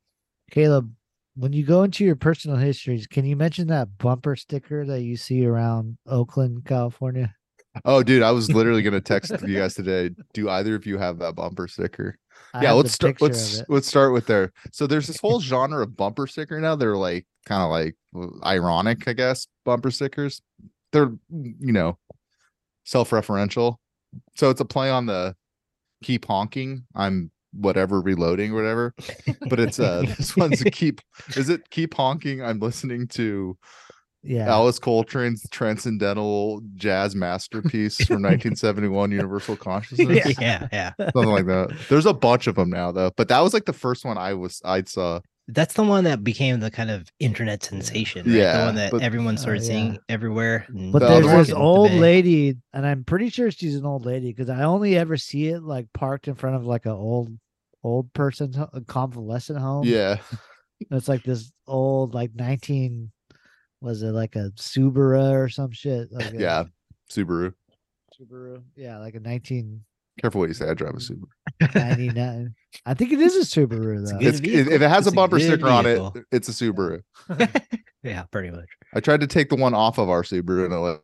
Caleb, when you go into your personal histories, can you mention that bumper sticker that you see around Oakland, California? Oh, dude, I was literally going to text you guys today. Do either of you have that bumper sticker? I yeah, let's start. Let's let's start with there. So there's this whole genre of bumper sticker now. They're like kind of like ironic, I guess. Bumper stickers. They're you know self-referential. So it's a play on the keep honking. I'm whatever reloading, whatever. But it's uh this one's a keep. Is it keep honking? I'm listening to. Yeah, Alice Coltrane's transcendental jazz masterpiece from nineteen seventy-one, Universal Consciousness. Yeah, yeah, something like that. There's a bunch of them now, though. But that was like the first one I was I saw. That's the one that became the kind of internet sensation. Right? Yeah. The one that but, everyone started oh, yeah. seeing everywhere. But there's the this old the lady, and I'm pretty sure she's an old lady because I only ever see it like parked in front of like an old, old person's ho- convalescent home. Yeah. And it's like this old, like nineteen, was it like a Subaru or some shit? Like a, yeah. Subaru. Subaru. Yeah. Like a nineteen. Careful what you say. I drive a Subaru. ninety-nine. I think it is a Subaru though. It's it's, if it has it's a bumper a sticker vehicle. on it, it's a Subaru. Yeah, pretty much. I tried to take the one off of our Subaru and I like,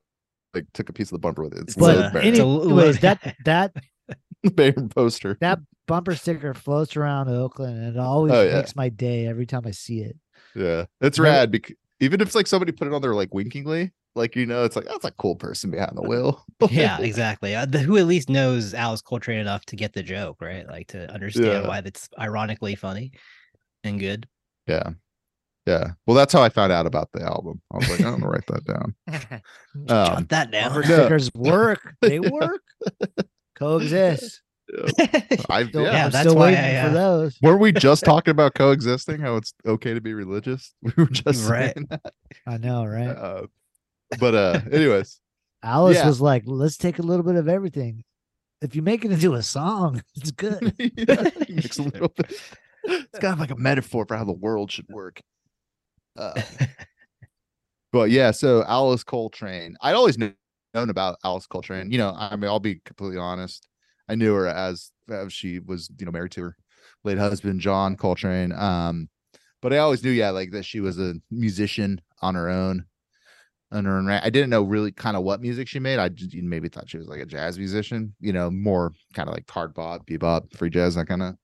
like took a piece of the bumper with it. It's but anyways, that that poster, that bumper sticker floats around Oakland, and it always oh, yeah. makes my day every time I see it. Yeah, it's but, rad. Because even if it's like somebody put it on there like winkingly. Like, you know, it's like, that's a cool person behind the wheel. Yeah, exactly. Uh, the, who at least knows Alice Coltrane enough to get the joke, right? Like to understand yeah. why that's ironically funny and good. Yeah. Yeah. Well, that's how I found out about the album. I was like, I'm going to write that down. um, Jot that down. Her stickers no. work. They work. Coexist. Yeah. I, still, yeah, yeah I'm that's still why waiting I, uh... for those. Weren't we just talking about coexisting? How it's okay to be religious? We were just right. saying that. I know, right? Uh, But uh, anyways, Alice yeah. was like, "Let's take a little bit of everything. If you make it into a song, it's good. yeah, it a little bit. It's kind of like a metaphor for how the world should work." Uh, but yeah, so Alice Coltrane. I'd always known about Alice Coltrane. You know, I mean, I'll be completely honest. I knew her as, as she was, you know, married to her late husband John Coltrane. Um, but I always knew, yeah, like that she was a musician on her own. I didn't know really kind of what music she made. I just maybe thought she was like a jazz musician, you know, more kind of like hard bop, bebop, free jazz, that kind of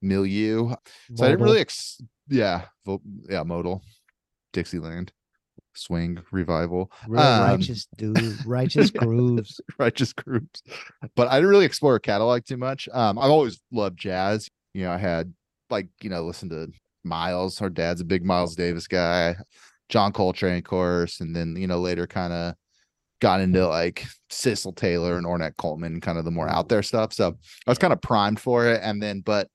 milieu. Modal. So I didn't really, ex- yeah, vo- yeah, modal, Dixieland, swing revival, really um, righteous dude, righteous grooves, righteous grooves. But I didn't really explore her catalog too much. Um, I've always loved jazz. You know, I had like you know, listened to Miles. Her dad's a big Miles Davis guy. John Coltrane, of course, and then, you know, later kind of got into like Cecil Taylor and Ornette Coleman, kind of the more out there stuff. So I was kind of primed for it. And then, but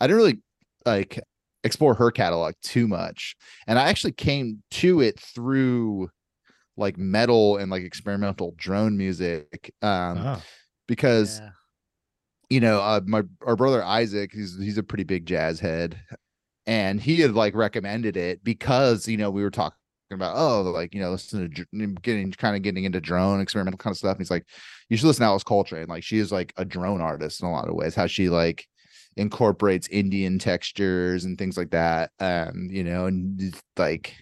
I didn't really like explore her catalog too much. And I actually came to it through like metal and like experimental drone music um, oh. because, yeah. you know, uh, my, our brother Isaac, he's, he's a pretty big jazz head. And he had like recommended it because, you know, we were talking about, oh, like, you know, listen to getting kind of getting into drone experimental kind of stuff. And he's like, you should listen to Alice Coltrane. Like, she is like a drone artist in a lot of ways, how she like incorporates Indian textures and things like that. Um, you know, and like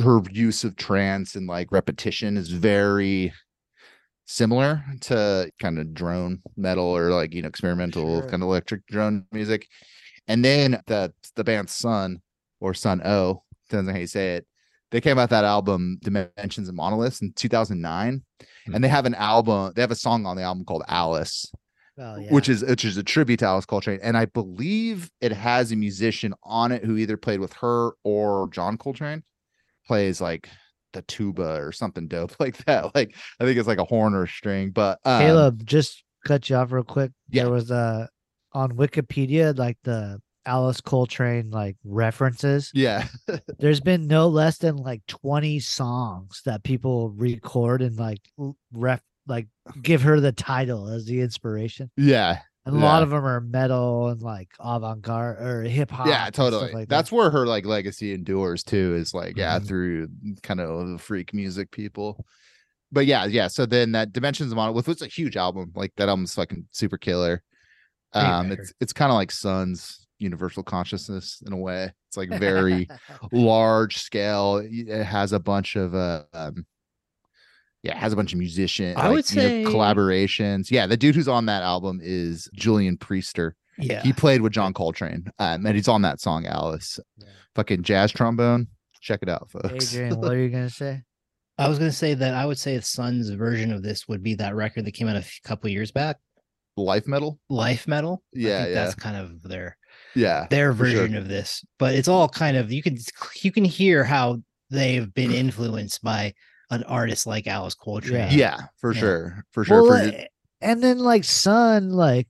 her use of trance and like repetition is very similar to kind of drone metal or like, you know, experimental sure. kind of electric drone music. And then the the band Sunn or Sunn O, depends on how you say it. They came out with that album Dimensions and Monoliths in two thousand nine, mm-hmm. and they have an album. They have a song on the album called Alice, oh, yeah. which is which is a tribute to Alice Coltrane. And I believe it has a musician on it who either played with her or John Coltrane, plays like the tuba or something dope like that. Like I think it's like a horn or a string. But um, Caleb, just cut you off real quick. Yeah. There was a. On Wikipedia, like the Alice Coltrane like references. Yeah. There's been no less than like twenty songs that people record and like ref like give her the title as the inspiration. Yeah. And a yeah. lot of them are metal and like avant-garde or hip hop. Yeah, totally. Like That's that. where her like legacy endures too, is like, mm-hmm. yeah, through kind of freak music people. But yeah, yeah. So then that Dimensions of Monolith was a huge album. Like that album's fucking super killer. Um, it's it's kind of like Sunn's Universal Consciousness in a way. It's like very large scale. It has a bunch of uh, um, yeah, it has a bunch of musicians. I like, would say you know, collaborations. Yeah, the dude who's on that album is Julian Priester. Yeah, he played with John Coltrane, um, and he's on that song Alice. Yeah. Fucking jazz trombone. Check it out, folks. Adrian, what are you gonna say? I was gonna say that I would say Sunn's version of this would be that record that came out a f- couple years back. Life metal, life metal. Yeah, I think yeah. That's kind of their, yeah, their version sure. of this. But it's all kind of you can you can hear how they've been influenced by an artist like Alice Coltrane. Yeah, yeah for yeah. sure, for sure. Well, for, and then like Sunn, like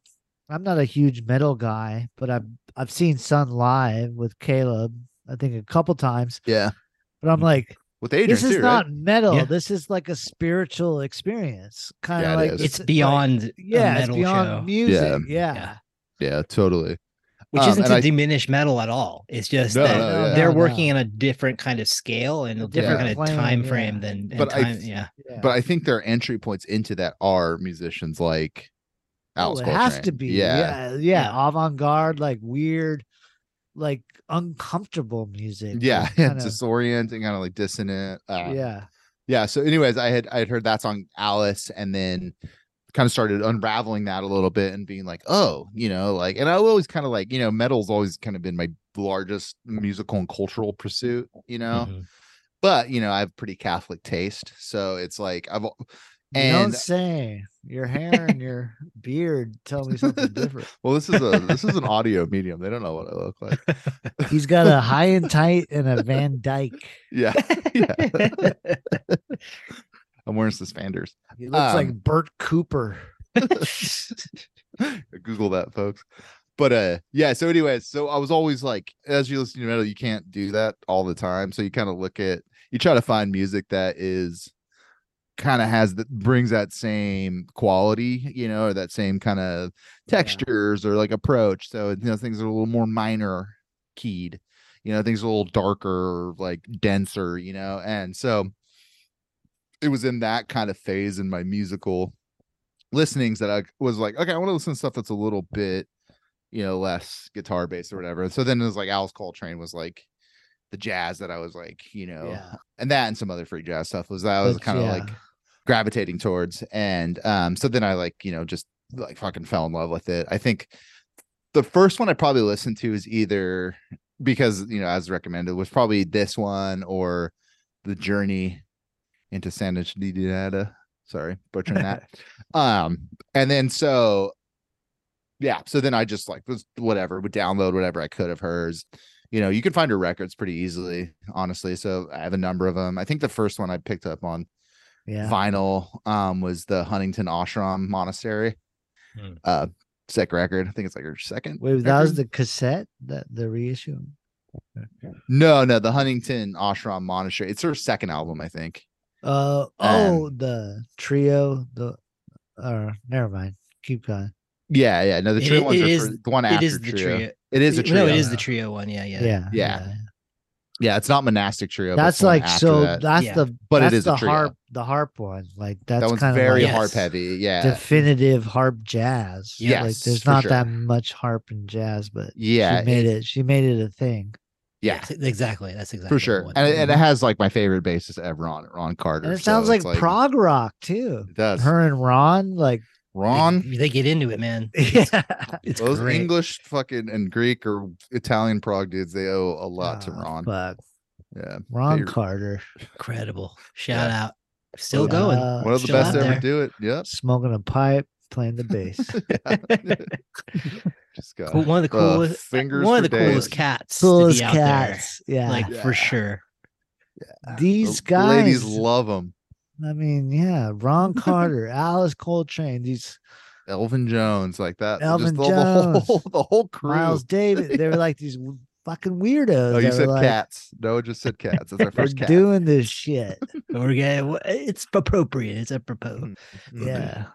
I'm not a huge metal guy, but I've I've seen Sunn live with Caleb, I think a couple times. Yeah. But I'm like, with Adrian, this is too, not right? metal. Yeah. This is like a spiritual experience. Kind of yeah, like it it's beyond like, yeah, metal it's beyond show. music. Yeah. Yeah, yeah. yeah totally. Which um, isn't to I, diminish metal at all. It's just no, that no, yeah. they're no, working no. in a different kind of scale and a different yeah. kind of time yeah. frame than but time, I, yeah. But I think their entry points into that are musicians like Alice oh, it Coltrane. Has to be. Yeah. Yeah. yeah. yeah. Avant-garde, like weird, like uncomfortable music. Yeah. Kind of... disorienting, kind of like dissonant. Uh, yeah. Yeah. So anyways, I had I had heard that song Alice, and then kind of started unraveling that a little bit and being like, oh, you know, like, and I always kind of like, you know, metal's always kind of been my largest musical and cultural pursuit, you know, mm-hmm. but, you know, I have pretty Catholic taste. So it's like, I've, and don't say your hair and your beard tell me something different. Well, this is a this is an audio medium. They don't know what I look like. He's got a high and tight and a Van Dyke. Yeah. yeah. I'm wearing some Sanders. He looks um, like Bert Cooper. Google that, folks. But uh yeah, so anyways, so I was always like, as you listen to metal, you can't do that all the time. So you kind of look at you try to find music that is kind of has that brings that same quality, you know, or that same kind of textures yeah. or like approach. So, you know, things are a little more minor keyed, you know, things are a little darker, like denser, you know. And so it was in that kind of phase in my musical listenings that I was like, okay, I want to listen to stuff that's a little bit, you know, less guitar based or whatever. So then it was like Alice Coltrane was like the jazz that I was like, you know, yeah. and that and some other free jazz stuff was that I was kind of yeah. like gravitating towards. And um, so then I like, you know, just like fucking fell in love with it. I think the first one I probably listened to is either because, you know, as recommended, was probably this one or the Journey into Satchidananda. Sorry, butchering that. Um, and then so, yeah. So then I just like was whatever, would download whatever I could of hers. You know, you can find her records pretty easily, honestly. So I have a number of them. I think the first one I picked up on yeah. vinyl um, was the Huntington Ashram Monastery. Hmm. Uh, sick record. I think it's like her second. Wait, that record? Was the cassette, that the reissue? No, no, the Huntington Ashram Monastery. It's her second album, I think. Uh, oh, um, the trio. The uh, never mind. Keep going. Yeah, yeah. No, the trio ones are for the one after it is the trio. trio. It is a trio. No, it is the trio one. Yeah, yeah, yeah, yeah. yeah it's not monastic trio. That's like so. That. That's yeah. the but that's it is the a trio. harp. The harp one, like that's that one's kind very of like harp heavy. Yeah, definitive harp jazz. Yeah, like there's not sure. that much harp and jazz, but yeah, she made it, it. She made it a thing. Yeah, exactly. That's exactly for sure. And it, and it has like my favorite bassist ever on it, Ron Carter. And it sounds so like, like prog rock too. It does. Her and Ron like. Ron, they, they get into it, man. It's, yeah, it's those great. English fucking and Greek or Italian prog dudes. They owe a lot oh, to Ron. Fuck. Yeah, Ron Favorite. Carter, incredible. Shout yeah. out, still yeah. going. Uh, One of the best to ever there. do it. Yep, smoking a pipe, playing the bass. Just got cool. One of the coolest uh, fingers. One of the days. coolest cats. Coolest cats. There. Yeah, like yeah. for sure. Yeah. These the guys, ladies love them. I mean, yeah, Ron Carter, Alice Coltrane, these Elvin Jones, like that. Elvin Just the, Jones, the whole, the whole crew. Miles Davis. They were like these fucking weirdos. Oh, you said like, cats. No, it just said cats. It's our first cat. We're doing this shit. We're getting, it's appropriate. It's apropos. Yeah.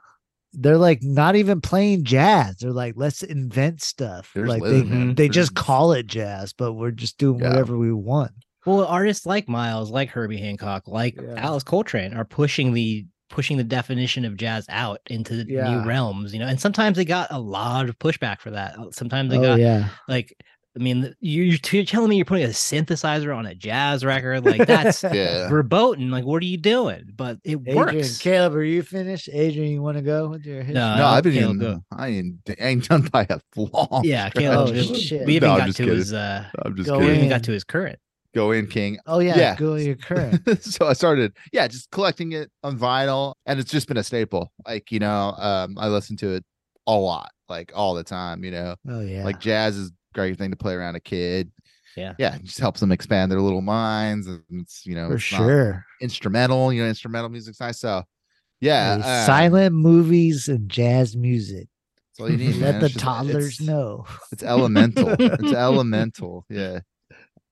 They're like not even playing jazz. They're like, let's invent stuff. There's like Liz, they, they just call it jazz, but we're just doing yeah. whatever we want. Well, artists like Miles, like Herbie Hancock, like yeah. Alice Coltrane are pushing the pushing the definition of jazz out into the yeah. new realms, you know. And sometimes they got a lot of pushback for that. Sometimes they oh, got yeah. like, I mean, you're, you're telling me you're putting a synthesizer on a jazz record, like that's yeah. verboten. Like, what are you doing? But it Adrian, works. Caleb, are you finished? Adrian, you want to go with your? History? No, no, I've been. Even, I ain't, I ain't done by a long. Yeah, stretch. Caleb. Oh, shit. We even no, got to kidding. his. Uh, I'm just we even got to his current. Go in, King. Oh, yeah. yeah. Go your current. So I started, yeah, just collecting it on vinyl. And it's just been a staple. Like, you know, um, I listen to it a lot, like all the time, you know. Oh, yeah. Like jazz is a great thing to play around a kid. Yeah. Yeah. It just helps them expand their little minds. And it's, you know, for it's sure. Instrumental, you know, instrumental music's nice. So, yeah. Uh, silent movies and jazz music. all you need. Let man. the just, toddlers it's, know. It's elemental. It's elemental. Yeah.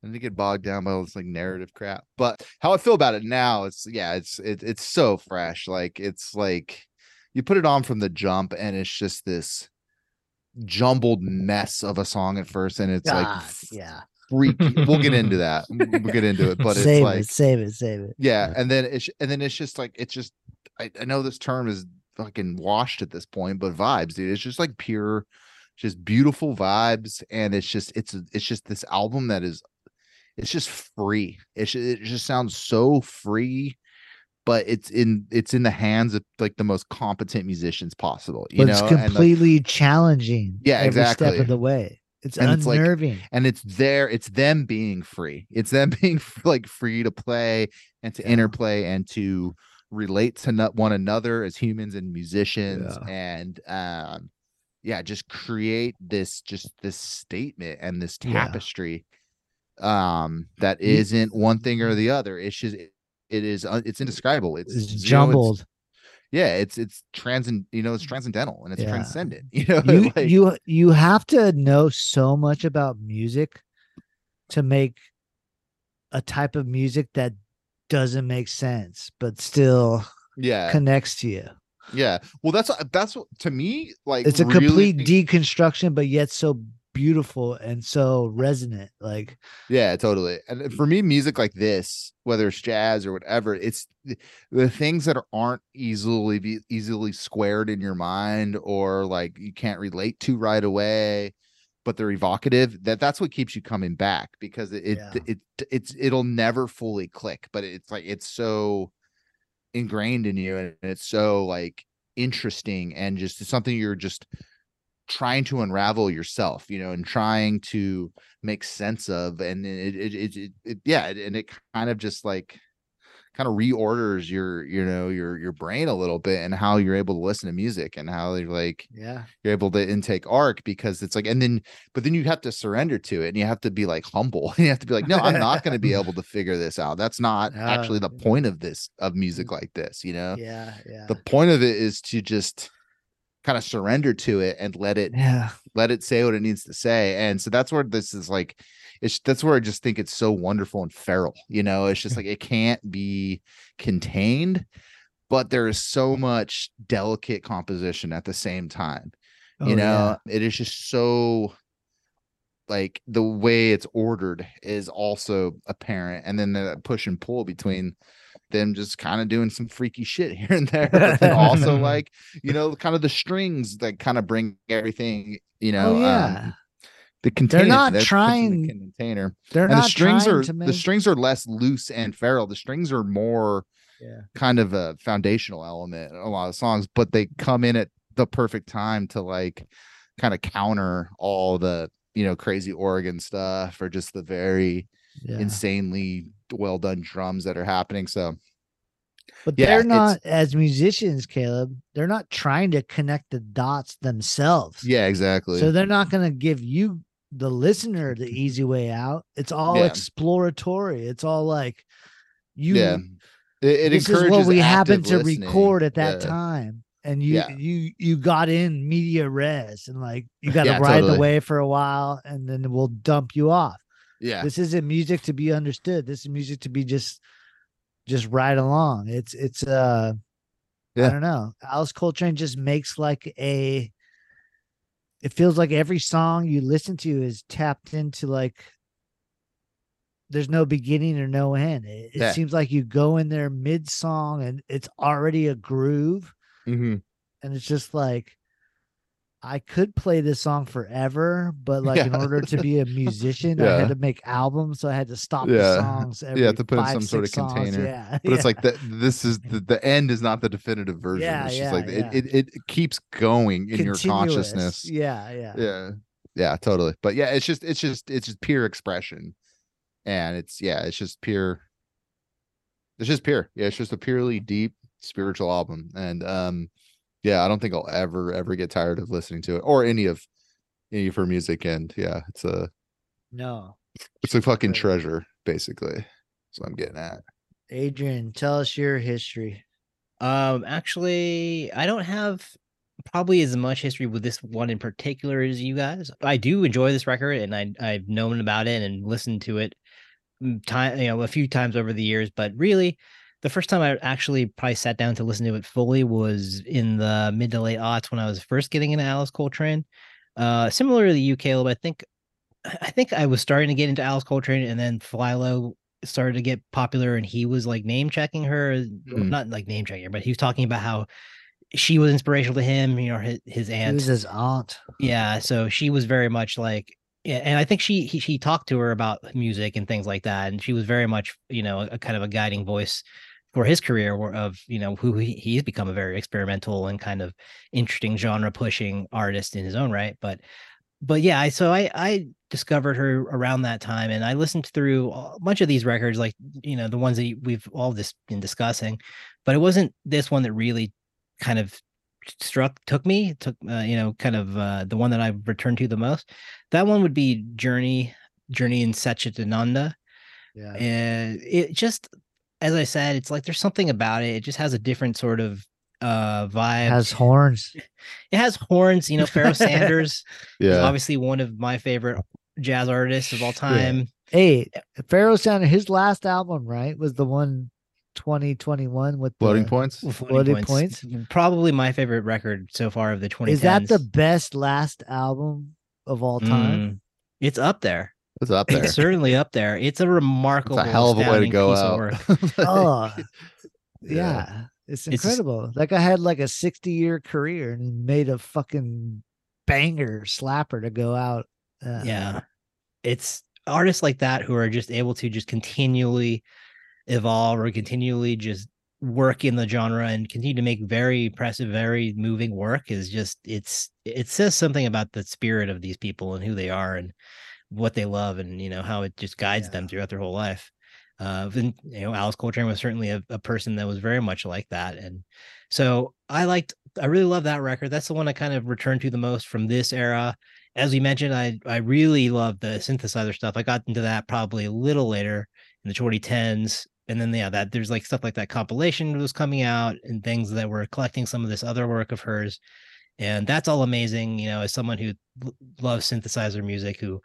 And to get bogged down by all this like narrative crap. But how I feel about it now, it's yeah, it's it, it's so fresh. Like it's like you put it on from the jump, and it's just this jumbled mess of a song at first, and it's God, like yeah. freaky. We'll get into that. We'll get into it. But save it's like it, save it, save it. Yeah, yeah. And then it's and then it's just like it's just I, I know this term is fucking washed at this point, but vibes, dude. It's just like pure, just beautiful vibes. And it's just it's it's just this album that is it's just free. It's it just sounds so free, but it's in it's in the hands of like the most competent musicians possible. You but it's know, it's completely and the, challenging. Yeah, every exactly. Step of the way, it's and unnerving, it's like, and it's there. It's them being free. It's them being like free to play and to yeah. interplay and to relate to one another as humans and musicians, yeah. and um, yeah, just create this just this statement and this tapestry. Yeah. um that isn't one thing or the other. It's just it, it is it's indescribable. It's, it's jumbled. You know, it's, yeah, it's it's transcend you know, it's transcendental and it's yeah. transcendent. You know, you, like, you you have to know so much about music to make a type of music that doesn't make sense but still yeah connects to you. Yeah. Well, that's that's what to me like it's a really complete deconstruction, but yet so beautiful and so resonant. Like yeah, totally. And for me, music like this, whether it's jazz or whatever, it's the things that aren't easily easily squared in your mind or like you can't relate to right away, but they're evocative, that that's what keeps you coming back, because it yeah. it, it it's it'll never fully click, but it's like it's so ingrained in you and it's so like interesting and just something you're just trying to unravel yourself, you know, and trying to make sense of, and it, it, it, it, it yeah, and it kind of just like kind of reorders your, you know, your your brain a little bit, and how you're able to listen to music, and how you're like, yeah, you're able to intake art, because it's like, and then, but then you have to surrender to it, and you have to be like humble, and you have to be like, no, I'm not going to be able to figure this out. That's not uh, actually the point of this of music like this, you know. Yeah, yeah. The point of it is to just kind of surrender to it and let it yeah. let it say what it needs to say. And so that's where this is like it's that's where I just think it's so wonderful and feral, you know. It's just like it can't be contained, but there is so much delicate composition at the same time. Oh, you know, yeah. It is just so like the way it's ordered is also apparent, and then the push and pull between them just kind of doing some freaky shit here and there, but then also like, you know, kind of the strings that kind of bring everything, you know, oh, yeah. um, the container. They're not trying the container. They're and not the strings trying are to make... the strings are less loose and feral. The strings are more yeah. kind of a foundational element in a lot of songs, but they come in at the perfect time to like kind of counter all the, you know, crazy organ stuff or just the very yeah. insanely well done drums that are happening. So but yeah, they're not, as musicians, Caleb, they're not trying to connect the dots themselves. Yeah, exactly. So they're not going to give you the listener the easy way out. It's all yeah. exploratory. It's all like you yeah. it, it this encourages is what we happen to listening. Record at that yeah. time, and you yeah. you you got in media res, and like you got to yeah, ride totally. The wave for a while, and then we'll dump you off. Yeah, this isn't music to be understood. This is music to be just, just ride along. It's, it's, uh, yeah. I don't know. Alice Coltrane just makes like a, it feels like every song you listen to is tapped into like, there's no beginning or no end. It, it yeah. seems like you go in there mid song and it's already a groove. Mm-hmm. And it's just like, I could play this song forever, but like yeah. in order to be a musician, yeah. I had to make albums, so I had to stop yeah. the songs. Every yeah, to put five, in some sort of songs. Container. Yeah, but yeah. it's like that. This is the, the end is not the definitive version. Yeah, it's just yeah, like yeah. It, it it keeps going in Continuous. Your consciousness. Yeah, yeah, yeah, yeah, totally. But yeah, it's just it's just it's just pure expression, and it's yeah, it's just pure. It's just pure. Yeah, it's just a purely deep spiritual album, and um. Yeah, I don't think I'll ever, ever get tired of listening to it or any of any of her music. And yeah, it's a no, it's a fucking treasure, basically. That's what I'm getting at. Adrian, tell us your history. Um, actually, I don't have probably as much history with this one in particular as you guys. I do enjoy this record, and I I've known about it and listened to it time you know a few times over the years, but really the first time I actually probably sat down to listen to it fully was in the mid to late aughts when I was first getting into Alice Coltrane. Uh, similar to you, Caleb, I think I think I was starting to get into Alice Coltrane, and then Philo started to get popular, and he was like name checking her, mm. not like name checking her, but he was talking about how she was inspirational to him, you know, his, his aunt. It was his aunt. Yeah, so she was very much like, yeah, and I think she he, he talked to her about music and things like that, and she was very much, you know, a kind of a guiding voice for his career of, you know, who he, he's become a very experimental and kind of interesting genre pushing artist in his own right. But, but yeah, I, so I, I discovered her around that time, and I listened through a bunch of these records, like, you know, the ones that we've all just been discussing, but it wasn't this one that really kind of struck, took me, took, uh, you know, kind of uh, the one that I've returned to the most. That one would be Journey, Journey in Satchidananda. Yeah. And it just, as I said, it's like, there's something about it. It just has a different sort of uh, vibe. It has horns. It has horns, you know, Pharaoh Sanders yeah. is obviously one of my favorite jazz artists of all time. Yeah. Hey, Pharaoh Sanders, his last album, right, was the one twenty twenty-one with Floating the, Points. Floating, floating points. points. Probably my favorite record so far of the twenty tens. Is that the best last album of all time? Mm, it's up there. It's up there. It's certainly up there. It's a remarkable, it's a hell of a way to go out. like, oh, yeah. yeah. It's incredible. It's, like I had like a sixty year career and made a fucking banger slapper to go out. Uh, yeah. It's artists like that who are just able to just continually evolve or continually just work in the genre and continue to make very impressive, very moving work is just, it's, it says something about the spirit of these people and who they are and what they love, and you know how it just guides yeah. them throughout their whole life. Uh, and you know, Alice Coltrane was certainly a, a person that was very much like that, and so I liked, I really love that record. That's the one I kind of returned to the most from this era. As we mentioned, I I really love the synthesizer stuff. I got into that probably a little later in the twenty tens, and then yeah, that there's like stuff like that compilation was coming out and things that were collecting some of this other work of hers, and that's all amazing. You know, as someone who loves synthesizer music, who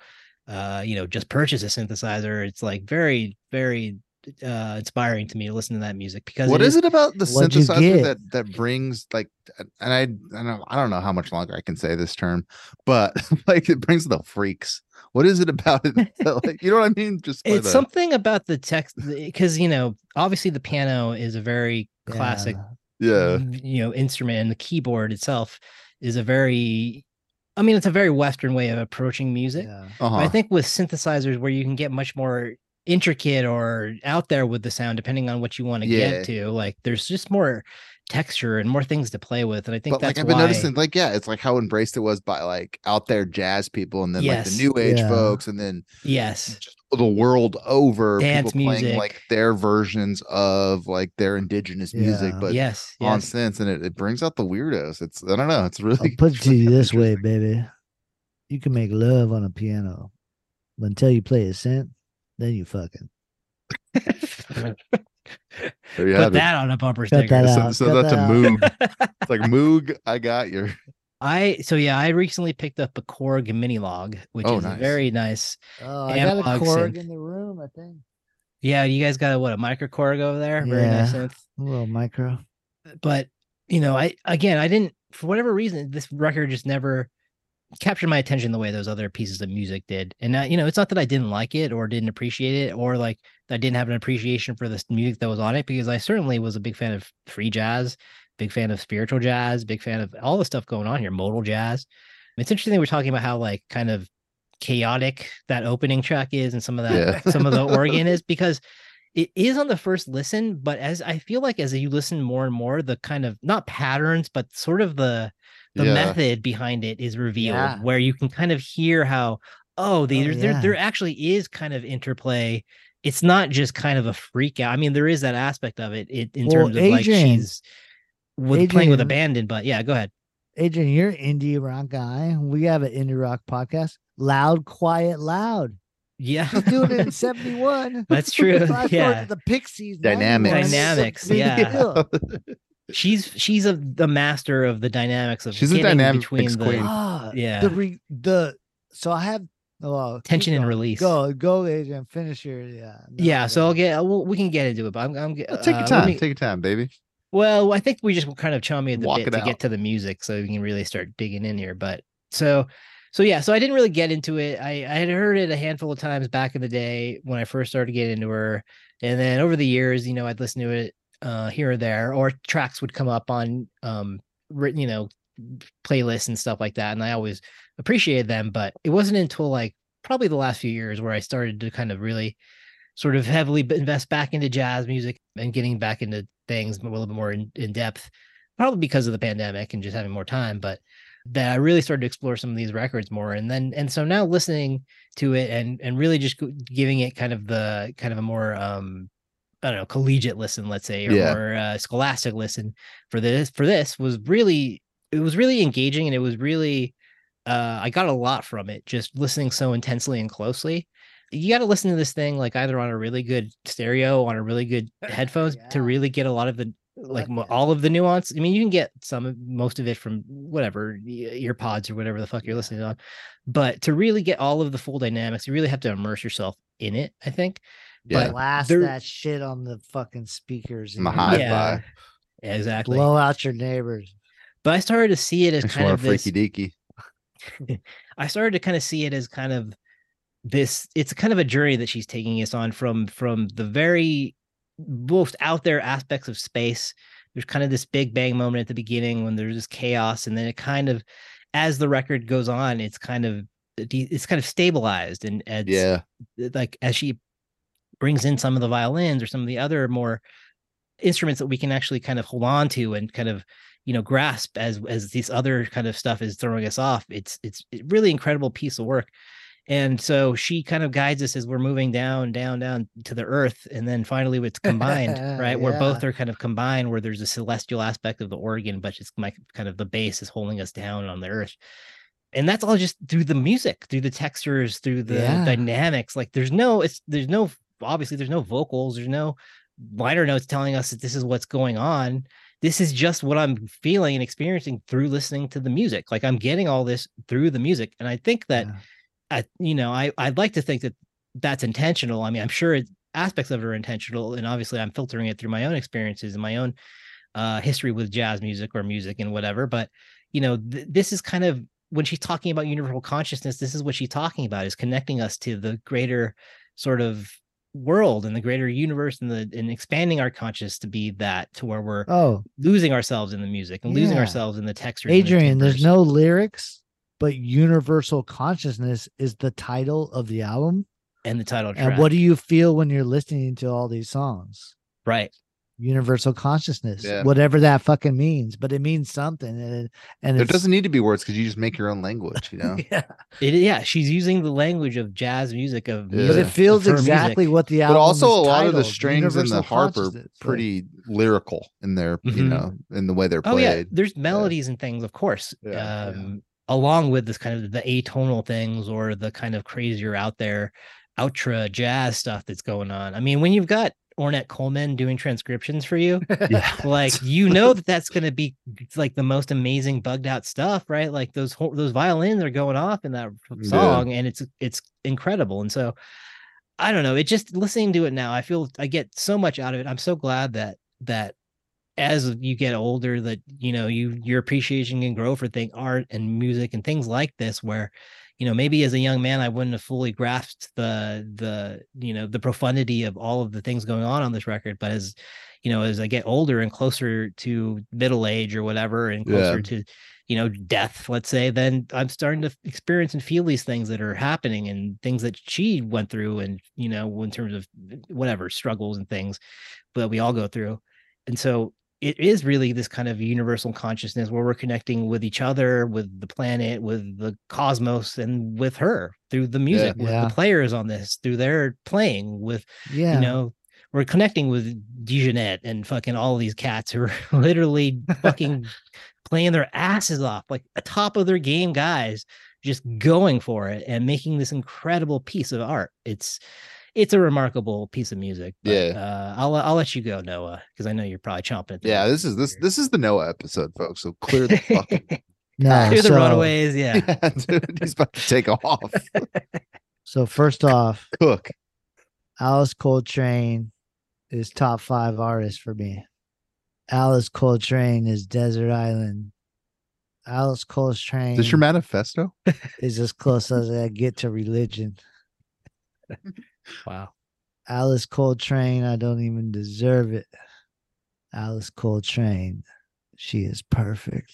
Uh, you know, just purchase a synthesizer. It's like very, very uh, inspiring to me to listen to that music. Because what it is, is it about the synthesizer that that brings like, and I, I don't know, I don't know how much longer I can say this term, but like it brings the freaks. What is it about it? That, like, you know what I mean? Just it's the... something about the text, because you know, obviously the piano is a very classic, yeah, you know, instrument, and the keyboard itself is a very, I mean, it's a very Western way of approaching music. Yeah. Uh-huh. I think with synthesizers, where you can get much more intricate or out there with the sound, depending on what you want to yeah. get to, like there's just more texture and more things to play with. And I think but that's like I've been why... noticing, like, yeah, it's like how embraced it was by like out there jazz people, and then yes. like the new age yeah. folks, and then yes, just the world over, dance people music. Playing like their versions of like their indigenous yeah. music, but yes, on yes. synths, and it, it brings out the weirdos. It's I don't know. It's really I'll put it to you this way, baby. You can make love on a piano, but until you play a synth, then you fucking. There you put that it. On a bumper sticker. That so, so that's that a Moog. It's like Moog. I got your. I so yeah. I recently picked up a Korg mini log, which oh, is nice. Very nice. Oh, I got a Korg synth. In the room, I think. Yeah, you guys got a, what a micro Korg over there. Very yeah, nice synth. A little micro. But you know, I again, I didn't for whatever reason this record just never captured my attention the way those other pieces of music did. And I, you know, it's not that I didn't like it or didn't appreciate it or like I didn't have an appreciation for the music that was on it, because I certainly was a big fan of free jazz, big fan of spiritual jazz, big fan of all the stuff going on here, modal jazz. It's interesting that we're talking about how like kind of chaotic that opening track is and some of that, yeah. some of the organ is, because it is on the first listen. But as I feel like as you listen more and more, the kind of not patterns, but sort of the the yeah. method behind it is revealed, yeah. where you can kind of hear how, oh, the, oh there, yeah. there, there actually is kind of interplay. It's not just kind of a freak out. I mean, there is that aspect of it, it in well, terms of Adrian, like she's with Adrian, playing with abandon, but yeah, go ahead. Adrian, you're an indie rock guy. We have an indie rock podcast. Loud, Quiet, Loud. Yeah. We're doing it in seventy-one. That's true. Yeah. The Pixies. Dynamics. Dynamics. Yeah. She's she's a the master of the dynamics of she's a dynamics between the queen. Ah, yeah the re, the so I have well, tension and release. Go go, Adrian. Finish your yeah no, yeah. So I'll get we'll, we can get into it, but I'm I'm well, take your time. Uh, me, take your time, baby. Well, I think we just kind of chummy at the Walk bit to out. Get to the music, so we can really start digging in here. But so so yeah, so I didn't really get into it. I I had heard it a handful of times back in the day when I first started getting into her, and then over the years, you know, I'd listen to it. Uh, here or there, or tracks would come up on, um, you know, playlists and stuff like that. And I always appreciated them, but it wasn't until like probably the last few years where I started to kind of really sort of heavily invest back into jazz music and getting back into things a little bit more in, in depth, probably because of the pandemic and just having more time. But that I really started to explore some of these records more. And then, and so now listening to it and, and really just giving it kind of the kind of a more, um, I don't know, collegiate listen, let's say, or yeah. more uh, scholastic listen for this, for this was really, it was really engaging. And it was really, uh, I got a lot from it, just listening so intensely and closely. You got to listen to this thing, like either on a really good stereo, on a really good headphones yeah. to really get a lot of the, like yeah. all of the nuance. I mean, you can get some, most of it from whatever ear pods or whatever the fuck you're listening on, but to really get all of the full dynamics, you really have to immerse yourself in it, I think. Yeah. Blast that shit on the fucking speakers. My hi-fi. Yeah, exactly. Blow out your neighbors. But I started to see it as it's kind of this, freaky deaky. I started to kind of see it as kind of this. It's kind of a journey that she's taking us on from from the very most out there aspects of space. There's kind of this big bang moment at the beginning when there's this chaos, and then it kind of, as the record goes on, it's kind of it's kind of stabilized and, and yeah, like as she brings in some of the violins or some of the other more instruments that we can actually kind of hold on to and kind of, you know, grasp as, as this other kind of stuff is throwing us off. It's, it's a really incredible piece of work. And so she kind of guides us as we're moving down, down, down to the earth. And then finally it's combined, right? Where yeah. both are kind of combined, where there's a celestial aspect of the organ, but it's my, kind of the bass is holding us down on the earth. And that's all just through the music, through the textures, through the yeah. dynamics. Like there's no, it's, there's no, obviously there's no vocals, there's no liner notes telling us that this is what's going on. This is just what I'm feeling and experiencing through listening to the music. Like I'm getting all this through the music. And I think that, yeah. I, you know, I, I'd like to think that that's intentional. I mean, I'm sure it, aspects of it are intentional. And obviously I'm filtering it through my own experiences and my own uh, history with jazz music or music and whatever. But, you know, th- this is kind of when she's talking about universal consciousness, this is what she's talking about, is connecting us to the greater sort of world and the greater universe and the and expanding our conscious to be that to where we're oh losing ourselves in the music and yeah. losing ourselves in the texture. Adrian, the there's no lyrics, but Universal Consciousness is the title of the album and the title track. And what do you feel when you're listening to all these songs? Right. Universal consciousness, yeah. whatever that fucking means, but it means something, and and it doesn't need to be words because you just make your own language, you know. yeah, it, yeah. She's using the language of jazz music of, yeah. music, but it feels exactly music. What the album. But also, is a lot titled, of the strings Universal and the harp are pretty like, lyrical in their, mm-hmm. you know, in the way they're played. Oh yeah, there's melodies yeah. and things, of course, yeah, um, yeah. along with this kind of the atonal things or the kind of crazier out there, outra jazz stuff that's going on. I mean, when you've got Ornette Coleman doing transcriptions for you yeah. like you know that that's going to be like the most amazing bugged out stuff, right? Like those whole, those violins are going off in that song yeah. and it's it's incredible. And so I don't know, it just listening to it now, I feel I get so much out of it. I'm so glad that that as you get older that you know you your appreciation can grow for thing art and music and things like this, where you know, maybe as a young man, I wouldn't have fully grasped the, the, you know, the profundity of all of the things going on on this record. But as, you know, as I get older and closer to middle age or whatever, and closer yeah. to, you know, death, let's say, then I'm starting to experience and feel these things that are happening and things that she went through and, you know, in terms of whatever struggles and things that we all go through. And so it is really this kind of universal consciousness where we're connecting with each other, with the planet, with the cosmos, and with her through the music, yeah, with yeah. the players on this, through their playing with, yeah. you know, we're connecting with Dijonette and fucking all these cats who are literally fucking playing their asses off, like top of their game guys, just going for it and making this incredible piece of art. It's, it's a remarkable piece of music. But, yeah, uh, I'll I'll let you go, Noah, because I know you're probably chomping at the yeah. This is this here. This is the Noah episode, folks. So clear the fucking no, clear so, the runaways. Yeah, yeah dude, he's about to take off. So first off, cook. Alice Coltrane is top five artists for me. Alice Coltrane is Desert Island. Alice Coltrane. Is this your manifesto? Is as close as I get to religion. Wow. Alice Coltrane, I don't even deserve it. Alice Coltrane, she is perfect.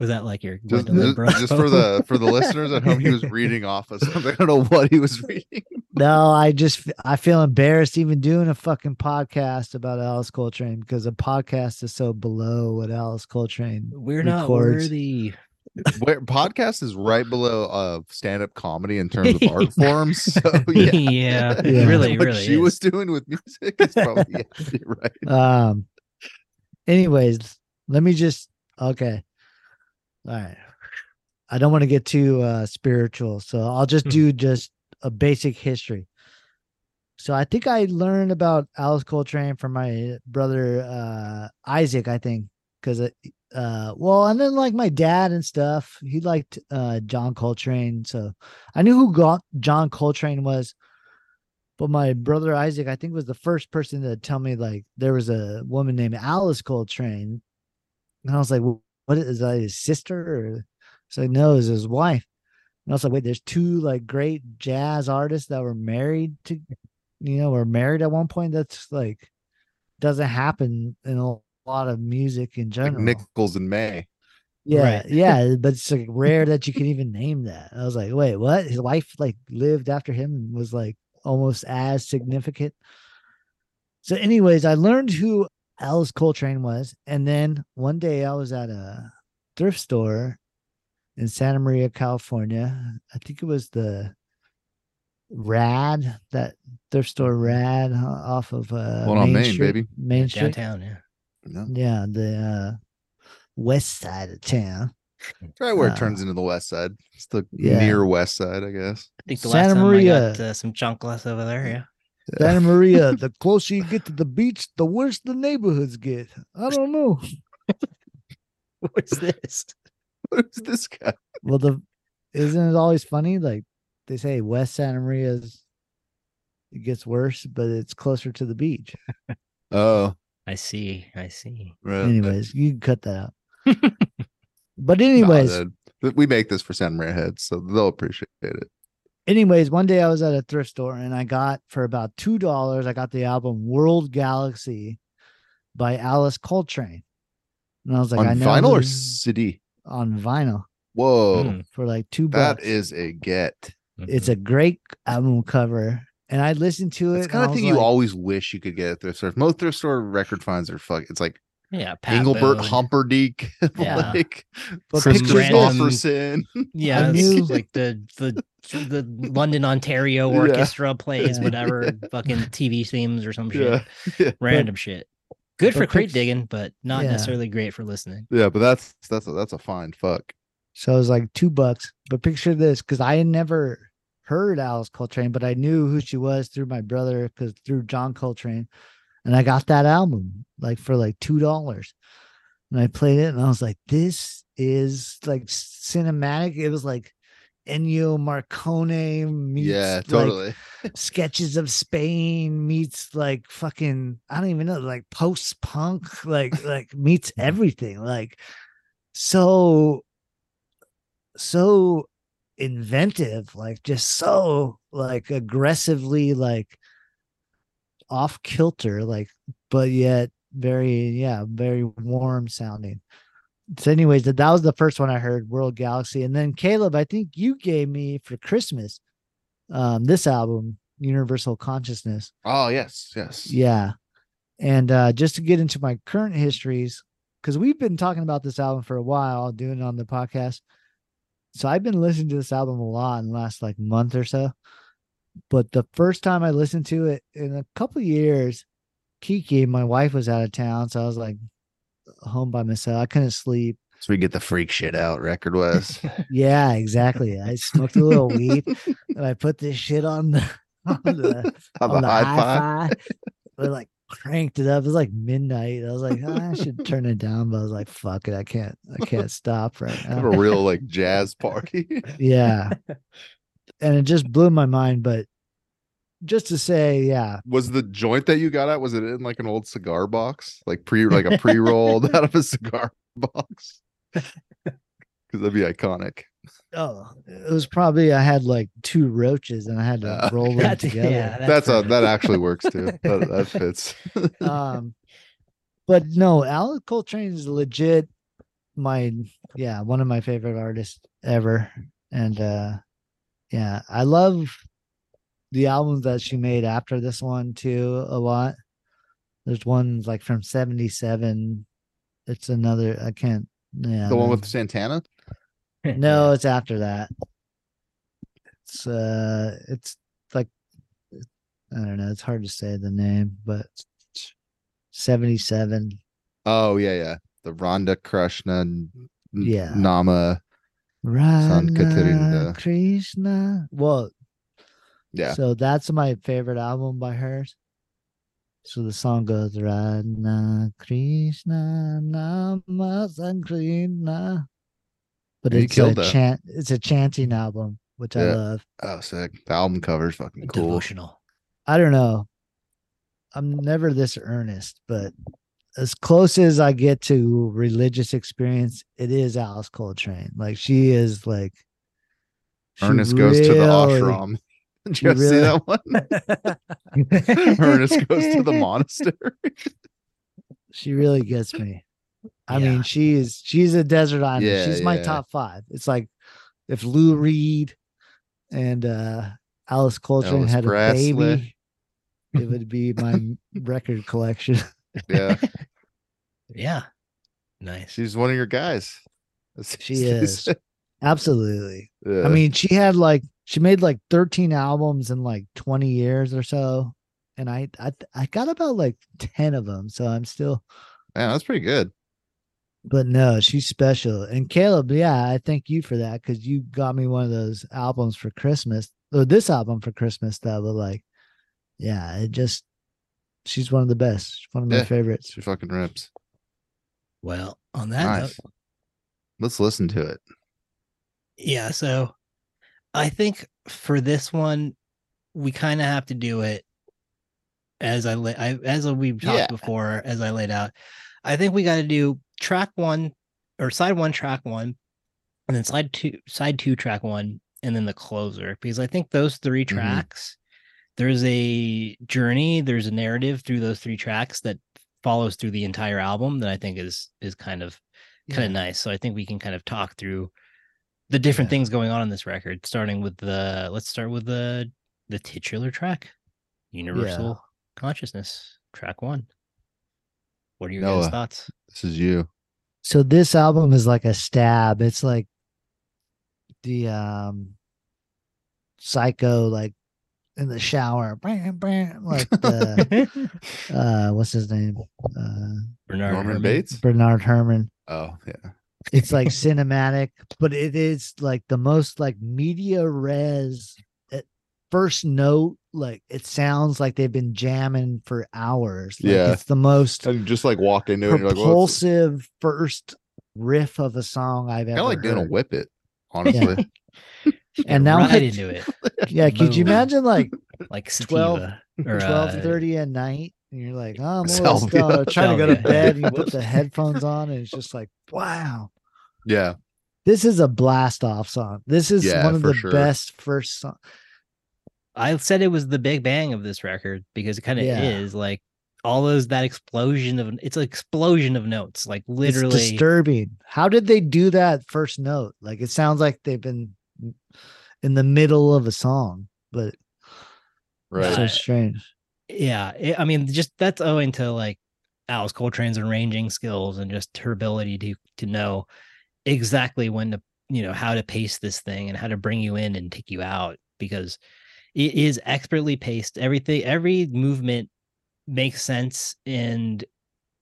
Was that like your just, just, just for the for the listeners at home? He was reading off of something. I don't know what he was reading. No, I just I feel embarrassed even doing a fucking podcast about Alice Coltrane because a podcast is so below what Alice Coltrane. We're records. Not worthy. Where podcast is right below uh stand-up comedy in terms of art forms. So yeah, yeah, yeah. really, what really. She is. Was doing with music is probably yeah, right. Um. Anyways, let me just okay. All right. I don't want to get too uh, spiritual, so I'll just do just a basic history. So I think I learned about Alice Coltrane from my brother uh, Isaac, I think, because, uh, well, and then like my dad and stuff, he liked uh, John Coltrane. So I knew who got John Coltrane was, but my brother Isaac, I think, was the first person to tell me like there was a woman named Alice Coltrane. And I was like, well, what is that, his sister? Or so like, no, it's his wife. And I was like, wait, there's two like great jazz artists that were married to, you know, were married at one point. That's like doesn't happen in a lot of music in general. Like Nichols and May. Yeah, right. Yeah, but it's like rare that you can even name that. I was like, wait, what? His wife like lived after him and was like almost as significant. So, anyways, I learned who Alice Coltrane was, and then one day I was at a thrift store in Santa Maria, California. I think it was the Rad, that thrift store Rad off of uh, Hold on, Main, Main Street, baby, Main Street, downtown, yeah, no. yeah, the uh, west side of town. That's right where uh, it turns into the west side. It's the yeah. near west side, I guess. I think the last Santa time Maria. I got uh, some chanclas over there, yeah. Santa Maria, the closer you get to the beach, the worse the neighborhoods get. I don't know. What's this? Who's this guy? Well, the isn't it always funny? Like they say, West Santa Maria it gets worse, but it's closer to the beach. Oh, I see. I see. Right. Anyways, you can cut that out. But anyways, nah, we make this for Santa Maria heads, so they'll appreciate it. Anyways, one day I was at a thrift store and I got for about two dollars, I got the album World Galaxy by Alice Coltrane. And I was like, on I know. On vinyl or C D? On vinyl. Whoa. Mm. For like two bucks. That is a get. It's a great album cover. And I listened to it. It's kind of thing like, you always wish you could get at thrift store. Most thrift store record finds are fucking, it's like, yeah, Engelbert Humperdinck, yeah. like Christopher Offerson. Yeah, it's like the the the London Ontario Orchestra yeah. plays yeah. whatever yeah. fucking T V themes or some yeah. shit, yeah. random but, shit. Good for crate digging, but not yeah. necessarily great for listening. Yeah, but that's that's a, that's a fine fuck. So it was like two bucks. But picture this, because I had never heard Alice Coltrane, but I knew who she was through my brother, because through John Coltrane. And I got that album like for like two dollars, and I played it and I was like, this is like cinematic. It was like Ennio Morricone meets yeah, totally. Like, Sketches of Spain meets like fucking, I don't even know, like post punk, like, like meets everything. Like so, so inventive, like just so like aggressively, like, off kilter, like, but yet very, yeah, very warm sounding. So, anyways, that, that was the first one I heard, World Galaxy. And then Caleb, I think you gave me for Christmas um this album, Universal Consciousness. Oh yes, yes, yeah. And uh just to get into my current histories, because we've been talking about this album for a while, doing it on the podcast. So I've been listening to this album a lot in the last like month or so. But the first time I listened to it in a couple of years, Kiki, my wife, was out of town. So I was like home by myself. I couldn't sleep. So we get the freak shit out record wise. Yeah, exactly. I smoked a little weed and I put this shit on the on the, on on the hi-fi. But like cranked it up. It was like midnight. I was like, oh, I should turn it down, but I was like, fuck it. I can't I can't stop right now. Have a real like jazz party. Yeah. And it just blew my mind, but just to say, yeah. Was the joint that you got out, was it in like an old cigar box? Like pre like a pre-rolled out of a cigar box? Because that'd be iconic. Oh, it was probably, I had like two roaches and I had to uh, roll them together. Yeah, that's, that's a, that actually works too. That, that fits. um, but no, Alice Coltrane is legit my, yeah, one of my favorite artists ever. And uh, yeah, I love the albums that she made after this one too a lot. There's one like from seventy-seven. It's another, I can't, yeah. The one with Santana? No, it's after that. It's uh, it's like, I don't know. It's hard to say the name, but seventy-seven. Oh yeah, yeah. The Ronda Krishna, yeah. Nama, Ronda Krishna. Well, yeah. So that's my favorite album by hers. So the song goes Radha Krishna Nama Sankrishna. But yeah, it's a chant, it's a chanting album, which yeah. I love. Oh, sick. The album cover's fucking cool. Devotional. I don't know. I'm never this earnest, but as close as I get to religious experience, it is Alice Coltrane. Like she is like Ernest goes really, to the ashram. Did you really, see that one? Ernest goes to the monastery. She really gets me. I yeah. mean, she's she's a desert island. Yeah, she's my yeah. top five. It's like if Lou Reed and uh, Alice Coltrane Alice had Brass a baby, lit. It would be my record collection. Yeah, yeah, nice. She's one of your guys. That's she is absolutely. Yeah. I mean, she had like she made like thirteen albums in like twenty years or so, and I I I got about like ten of them, so I'm still. Yeah, that's pretty good. But no, she's special. And Caleb, yeah, I thank you for that because you got me one of those albums for Christmas, or this album for Christmas that was like, yeah, it just, she's one of the best. She's one of yeah, my favorites. She fucking rips. Well, on that nice. note, let's listen to it. Yeah, so I think for this one, we kind of have to do it as I, la- I as we've talked yeah. before, as I laid out. I think we got to do track one or side one, track one, and then side two, side two, track one, and then the closer, because I think those three tracks, mm-hmm. there's a journey, there's a narrative through those three tracks that follows through the entire album that I think is, is kind of, yeah. kind of nice. So I think we can kind of talk through the different yeah. things going on in this record, starting with the, let's start with the, the titular track, Universal yeah. Consciousness, track one. What are your Noah, guys' thoughts? This is you. So this album is like a stab. It's like the um, Psycho, like in the shower, bam, bam, like the uh, what's his name? Uh, Bernard Norman Herman. Bates. Bernard Herrmann. Oh yeah. It's like cinematic, but it is like the most like media res. First note, like it sounds like they've been jamming for hours. Like, yeah, it's the most and just like walk into it, propulsive like, first riff of a song I've ever. I like doing a whip it, honestly. Yeah. And now right into it. Yeah, boom. Could you imagine like like sativa twelve, or twelve uh, thirty at night, and you're like, oh, I'm almost trying to go to bed. And you put the headphones on, and it's just like, wow. Yeah, this is a blast off song. This is yeah, one of the sure. best first songs. I said it was the big bang of this record because it kind of yeah. is like all those that explosion of it's an explosion of notes, like literally it's disturbing. How did they do that first note? Like it sounds like they've been in the middle of a song, but right. it's so strange. Yeah, it, I mean, just that's owing to like Alice Coltrane's arranging skills and just her ability to to know exactly when to you know how to pace this thing and how to bring you in and take you out because. It is expertly paced. Everything, every movement makes sense, and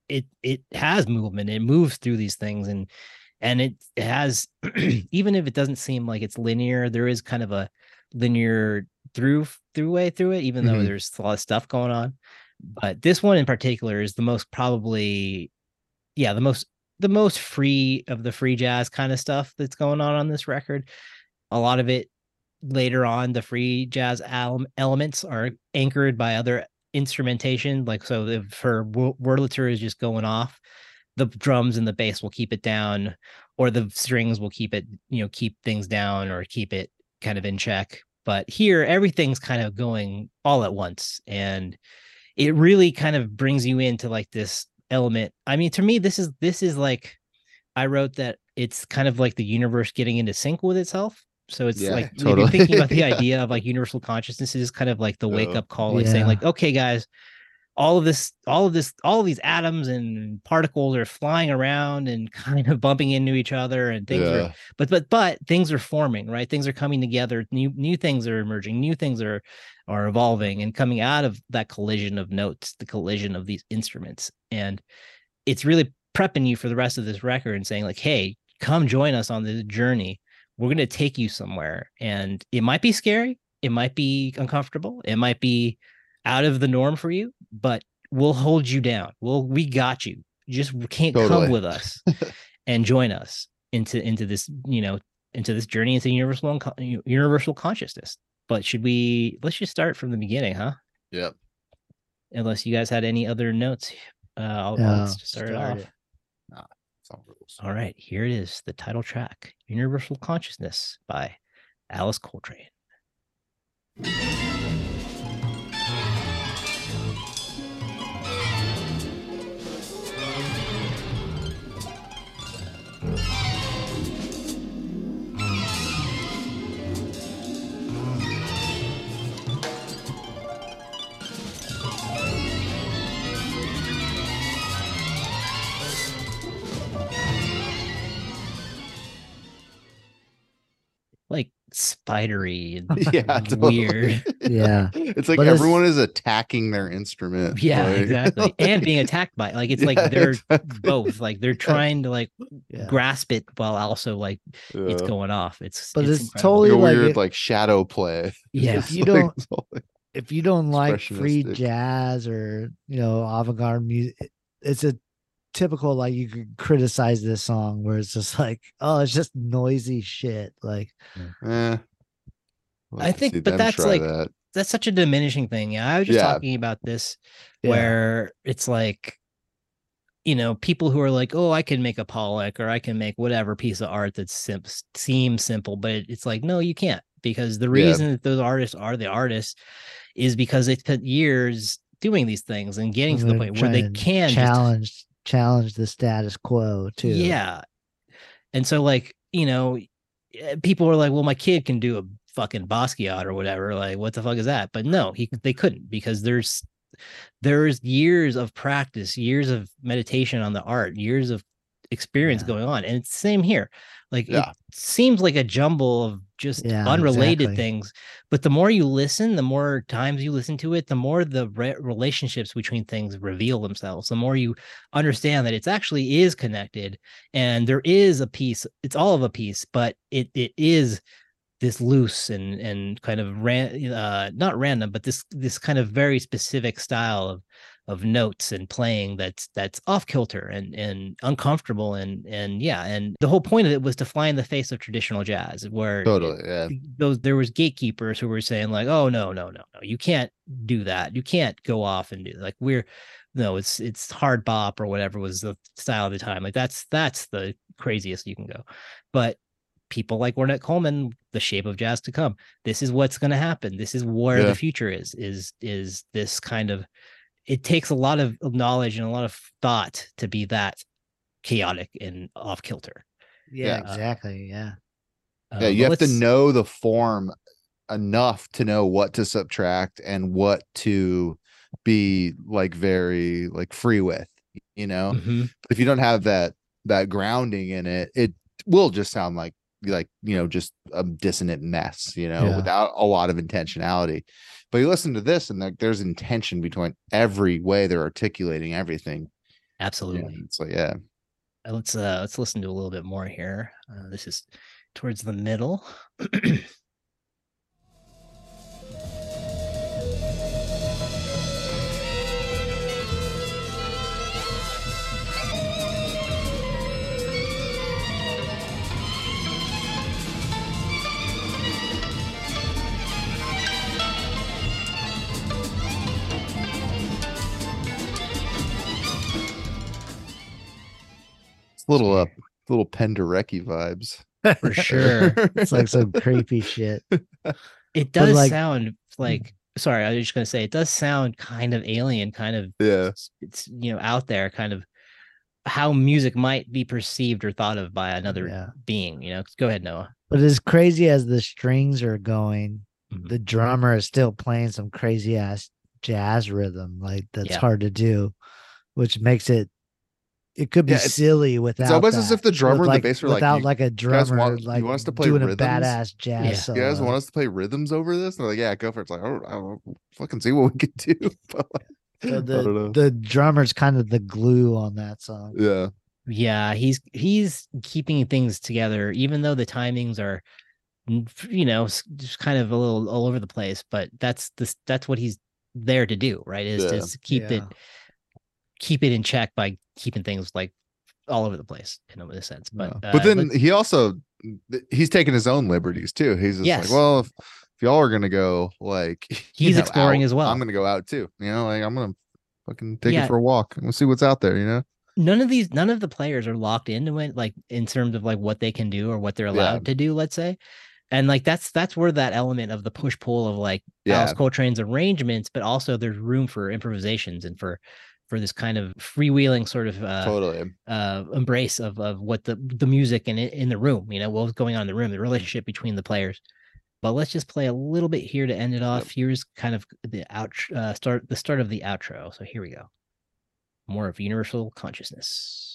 it it has movement. It moves through these things, and And it has, even if it doesn't seem like it's linear, there is kind of a linear through through way through it, even mm-hmm. though there's a lot of stuff going on. But this one in particular is the most probably, yeah, the most the most free of the free jazz kind of stuff that's going on on this record. A lot of it later on, the free jazz al- elements are anchored by other instrumentation. Like, so if her Wurlitzer is just going off, the drums and the bass will keep it down, or the strings will keep it, you know, keep things down or keep it kind of in check. But here, everything's kind of going all at once. And it really kind of brings you into like this element. I mean, to me, this is, this is like, I wrote that it's kind of like the universe getting into sync with itself. So it's yeah, like totally. If you're thinking about the yeah. idea of like universal consciousness is kind of like the wake up call, like yeah. saying like, okay, guys, all of this, all of this, all of these atoms and particles are flying around and kind of bumping into each other, and things yeah. are, but, but, but things are forming, right? Things are coming together. New, new things are emerging. New things are, are evolving and coming out of that collision of notes, the collision of these instruments. And it's really prepping you for the rest of this record and saying like, hey, come join us on this journey. We're going to take you somewhere, and it might be scary. It might be uncomfortable. It might be out of the norm for you, but we'll hold you down. We'll, we got you. You just can't totally. Come with us and join us into, into this, you know, into this journey into universal, universal consciousness. But should we, let's just start from the beginning, huh? Yep. Unless you guys had any other notes, uh, I'll no, let's just start, start it off. It. Nah, it's all rules. All right, here it is. The title track, Universal Consciousness by Alice Coltrane. Spidery and yeah, totally. Weird. Yeah. It's like, but everyone is attacking their instrument. Yeah, like. Exactly. And being attacked by it. Like it's yeah, like they're exactly. both like they're trying to like yeah. grasp it while also like yeah. it's going off. It's but it's, it's totally like, like weird if, like shadow play. Yeah. If you like, don't totally if you don't like free jazz or you know avant-garde music, it's a typical like you could criticize this song where it's just like, oh, it's just noisy shit. Like eh, well, I think but that's like that. That's such a diminishing thing. Yeah, I was just yeah. talking about this yeah. where it's like, you know, people who are like, oh, I can make a Pollock or I can make whatever piece of art that sim- seems simple, but it's like, no, you can't, because the reason yeah. that those artists are the artists is because they spent years doing these things and getting and to the point where they can challenge just, challenge the status quo too. Yeah. And so like, you know, people are like, well, my kid can do a fucking Basquiat or whatever, like what the fuck is that? But no, he they couldn't, because there's there's years of practice, years of meditation on the art, years of experience yeah. going on. And it's the same here. Like yeah. it seems like a jumble of just yeah, unrelated exactly. things, but the more you listen, the more times you listen to it, the more the re- relationships between things reveal themselves, the more you understand that it's actually is connected, and there is a piece, it's all of a piece, but it it is this loose and and kind of ran, uh, not random, but this this kind of very specific style of of notes and playing that's that's off kilter and and uncomfortable and and yeah and the whole point of it was to fly in the face of traditional jazz, where totally it, yeah those there was gatekeepers who were saying like, oh no no no no you can't do that, you can't go off and do like we're no it's it's hard bop or whatever was the style of the time, like that's that's the craziest you can go. But people like Ornette Coleman, the shape of jazz to come, this is what's going to happen, this is where yeah. the future is is is this kind of. It takes a lot of knowledge and a lot of thought to be that chaotic and off kilter. Yeah, yeah, exactly. Yeah. Uh, yeah. You have let's... to know the form enough to know what to subtract and what to be like very like free with, you know, mm-hmm. But if you don't have that, that grounding in it, it will just sound like, like, you know, just a dissonant mess, you know, yeah. without a lot of intentionality. But you listen to this and like there's intention between every way they're articulating everything. Absolutely. Yeah, it's like, yeah. let's uh, let's listen to a little bit more here. Uh, this is towards the middle. Little up, uh, little Penderecki vibes for sure. It's like some creepy shit. It does like, sound like. Sorry, I was just gonna say it does sound kind of alien, kind of yeah. It's, it's you know out there, kind of how music might be perceived or thought of by another yeah. being. You know, go ahead, Noah. But as crazy as the strings are going, mm-hmm. the drummer is still playing some crazy ass jazz rhythm. Like that's yeah. hard to do, which makes it. It could be yeah, it's, silly without. It's almost that. As if the drummer With and like, the bass are without like, like a drummer want, like you want us to play doing rhythms? A badass jazz. Yeah. Solo. You guys want us to play rhythms over this? And they're like, yeah, go for it. It's like I don't, I don't fucking see what we could do. But like, so the I don't know. The drummer's kind of the glue on that song. Yeah, yeah, he's he's keeping things together, even though the timings are, you know, just kind of a little all over the place. But that's this that's what he's there to do, right? Is yeah. to keep yeah. it. keep it in check by keeping things like all over the place in a sense. But, yeah. but uh, then he also, he's taking his own liberties too. He's just yes. like, well, if, if y'all are going to go like, he's know, exploring out, as well. I'm going to go out too. You know, like I'm going to fucking take yeah. it for a walk and we'll see what's out there. You know, none of these, none of the players are locked into it, like in terms of like what they can do or what they're allowed yeah. to do, let's say. And like, that's, that's where that element of the push pull of like yeah. Alice Coltrane's arrangements, but also there's room for improvisations and for, for this kind of freewheeling sort of uh, totally. uh, embrace of of what the, the music and in, in the room, you know, what was going on in the room, the relationship between the players. But let's just play a little bit here to end it off. Yep. Here's kind of the out, uh, start the start of the outro. So here we go. More of Universal Consciousness.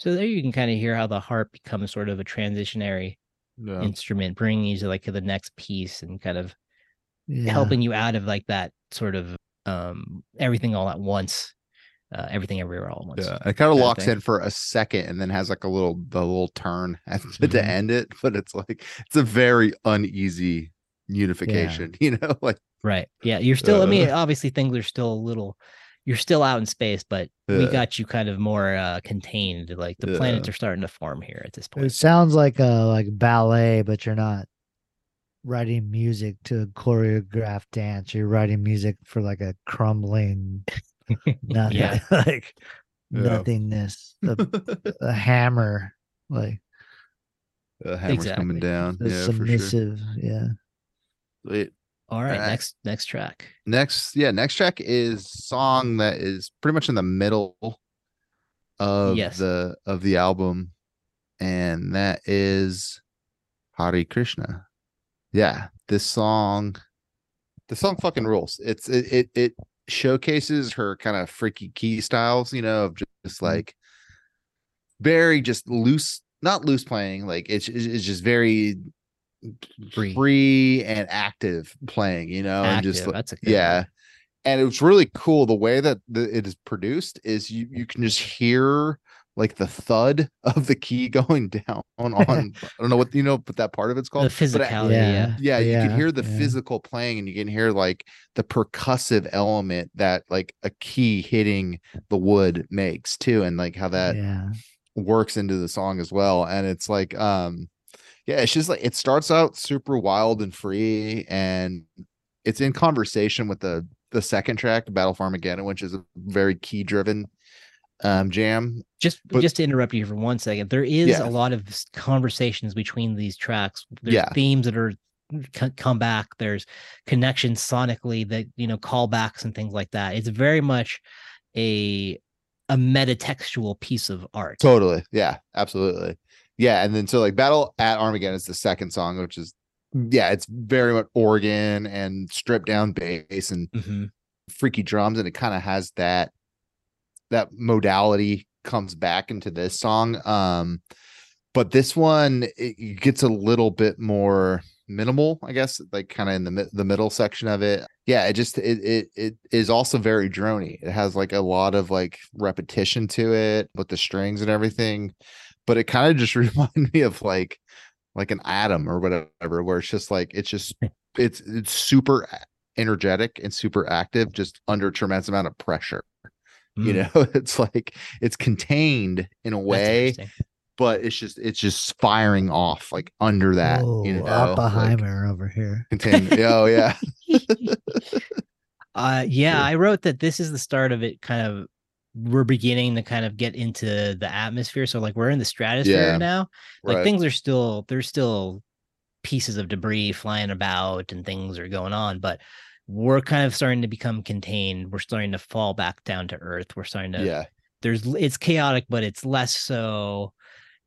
So there you can kind of hear how the harp becomes sort of a transitionary yeah. instrument, bringing you to like to the next piece and kind of yeah. helping you out of like that sort of um, everything all at once, uh, everything everywhere all at once. Yeah, it kind of locks in for a second and then has like a little the little turn at, mm-hmm. to end it, but it's like it's a very uneasy unification, yeah. you know, like right, yeah. You're still. Uh, I mean, obviously things are still a little. You're still out in space, but yeah. we got you kind of more uh, contained. Like the yeah. planets are starting to form here at this point. It sounds like a like ballet, but you're not writing music to a choreographed dance. You're writing music for like a crumbling nothing, yeah. like yeah. nothingness, a, a hammer, like the hammer's exactly. coming down. Yeah, submissive, for sure. yeah. It, All right, All right, next next track. Next, yeah, next track is song that is pretty much in the middle of yes. the of the album, and that is Hare Krishna. Yeah, this song, the song fucking rules. It's it it, it showcases her kind of freaky key styles, you know, of just, just like very just loose, not loose playing. Like it's it's just very. Free. free and active playing, you know, active, and just that's a good yeah. one. And it was really cool the way that the, it is produced. Is you you can just hear like the thud of the key going down on. I don't know what you know, but that part of it's called the physicality. It, yeah. yeah, yeah, you yeah, can hear the yeah. physical playing, and you can hear like the percussive element that like a key hitting the wood makes too, and like how that yeah. works into the song as well. And it's like um. Yeah, it's just like it starts out super wild and free, and it's in conversation with the the second track, Battle for Armageddon, which is a very key driven um, jam. Just but, just to interrupt you for one second, there is yeah. a lot of conversations between these tracks. There's yeah. themes that are c- come back. There's connections sonically that you know callbacks and things like that. It's very much a a metatextual piece of art. Totally. Yeah. Absolutely. yeah, and then so like Battle at Armageddon is the second song, which is yeah, it's very much organ and stripped down bass and mm-hmm. freaky drums, and it kind of has that that modality comes back into this song. Um, but this one it gets a little bit more minimal, I guess, like kind of in the the middle section of it. Yeah, it just it it it is also very droney. It has like a lot of like repetition to it with the strings and everything. But it kind of just reminded me of like like an atom or whatever, where it's just like it's just it's it's super energetic and super active, just under a tremendous amount of pressure. Mm. You know, it's like it's contained in a way, but it's just it's just firing off like under that. Whoa, you know, Oppenheimer like, over here. Contained. Oh yeah. uh yeah, sure. I wrote that this is the start of it. Kind of, we're beginning to kind of get into the atmosphere. So like we're in the stratosphere yeah, now. Like right. things are still, there's still pieces of debris flying about and things are going on, but we're kind of starting to become contained. We're starting to fall back down to earth. We're starting to, yeah. there's, it's chaotic, but it's less so.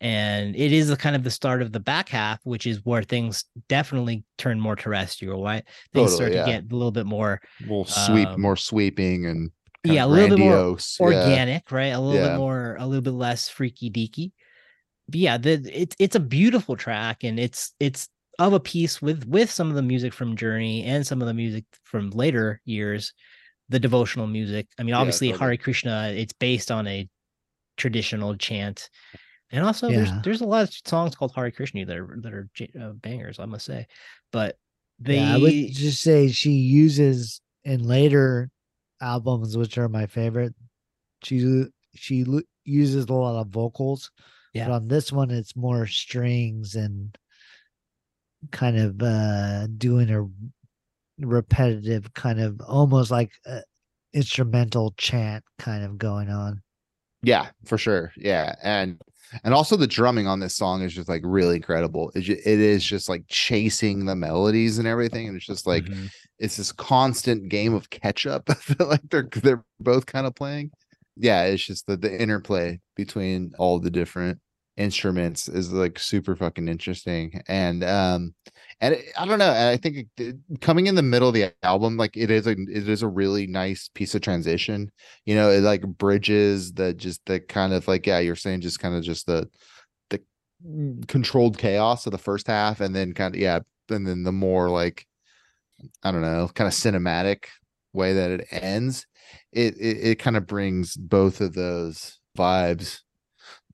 And it is the kind of the start of the back half, which is where things definitely turn more terrestrial, right? Things totally, start yeah. to get a little bit more, more sweep, um, more sweeping and, yeah, a little grandiose. Bit more organic, yeah. right? A little yeah. bit more, a little bit less freaky deaky. But yeah, the, it's it's a beautiful track, and it's it's of a piece with with some of the music from Journey and some of the music from later years, the devotional music. I mean, obviously, yeah, totally. Hare Krishna. It's based on a traditional chant, and also yeah. there's there's a lot of songs called Hare Krishna that are that are uh, bangers, I must say. But they, yeah, I would just say she uses in later albums, which are my favorite, she she uses a lot of vocals, yeah. but on this one it's more strings and kind of uh doing a repetitive kind of almost like a instrumental chant kind of going on. Yeah, for sure. Yeah, and and also the drumming on this song is just like really incredible. It, just, it is just like chasing the melodies and everything, and it's just like mm-hmm. it's this constant game of catch up. I feel like they're they're both kind of playing. Yeah, it's just the the interplay between all the different instruments is like super fucking interesting. And um, and it, I don't know. I think it, coming in the middle of the album, like it is a it is a really nice piece of transition. You know, it like bridges the just the kind of like yeah, you're saying just kind of just the the controlled chaos of the first half, and then kind of yeah, and then the more like I don't know, kind of cinematic way that it ends. It it, it kind of brings both of those vibes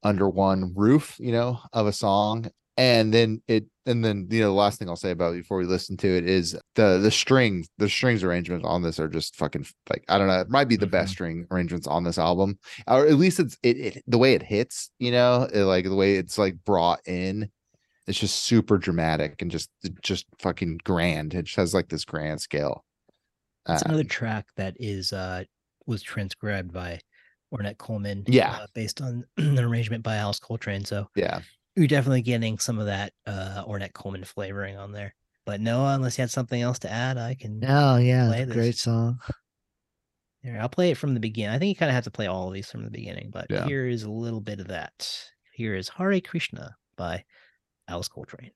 under one roof, you know, of a song. And then it, and then, you know, the last thing I'll say about it before we listen to it is the, the strings, the strings arrangements on this are just fucking like, I don't know. It might be the best string arrangements on this album, or at least it's it, it the way it hits, you know, it, like the way it's like brought in. It's just super dramatic and just, just fucking grand. It just has like this grand scale. It's um, another track that is, uh, was transcribed by Ornette Coleman. Yeah. Uh, based on an arrangement by Alice Coltrane. So yeah. You're definitely getting some of that uh, Ornette Coleman flavoring on there. But Noah, unless you had something else to add, I can. Oh, yeah. Play this. Great song. Here, I'll play it from the beginning. I think you kind of have to play all of these from the beginning, but yeah. Here is a little bit of that. Here is Hare Krishna by Alice Coltrane.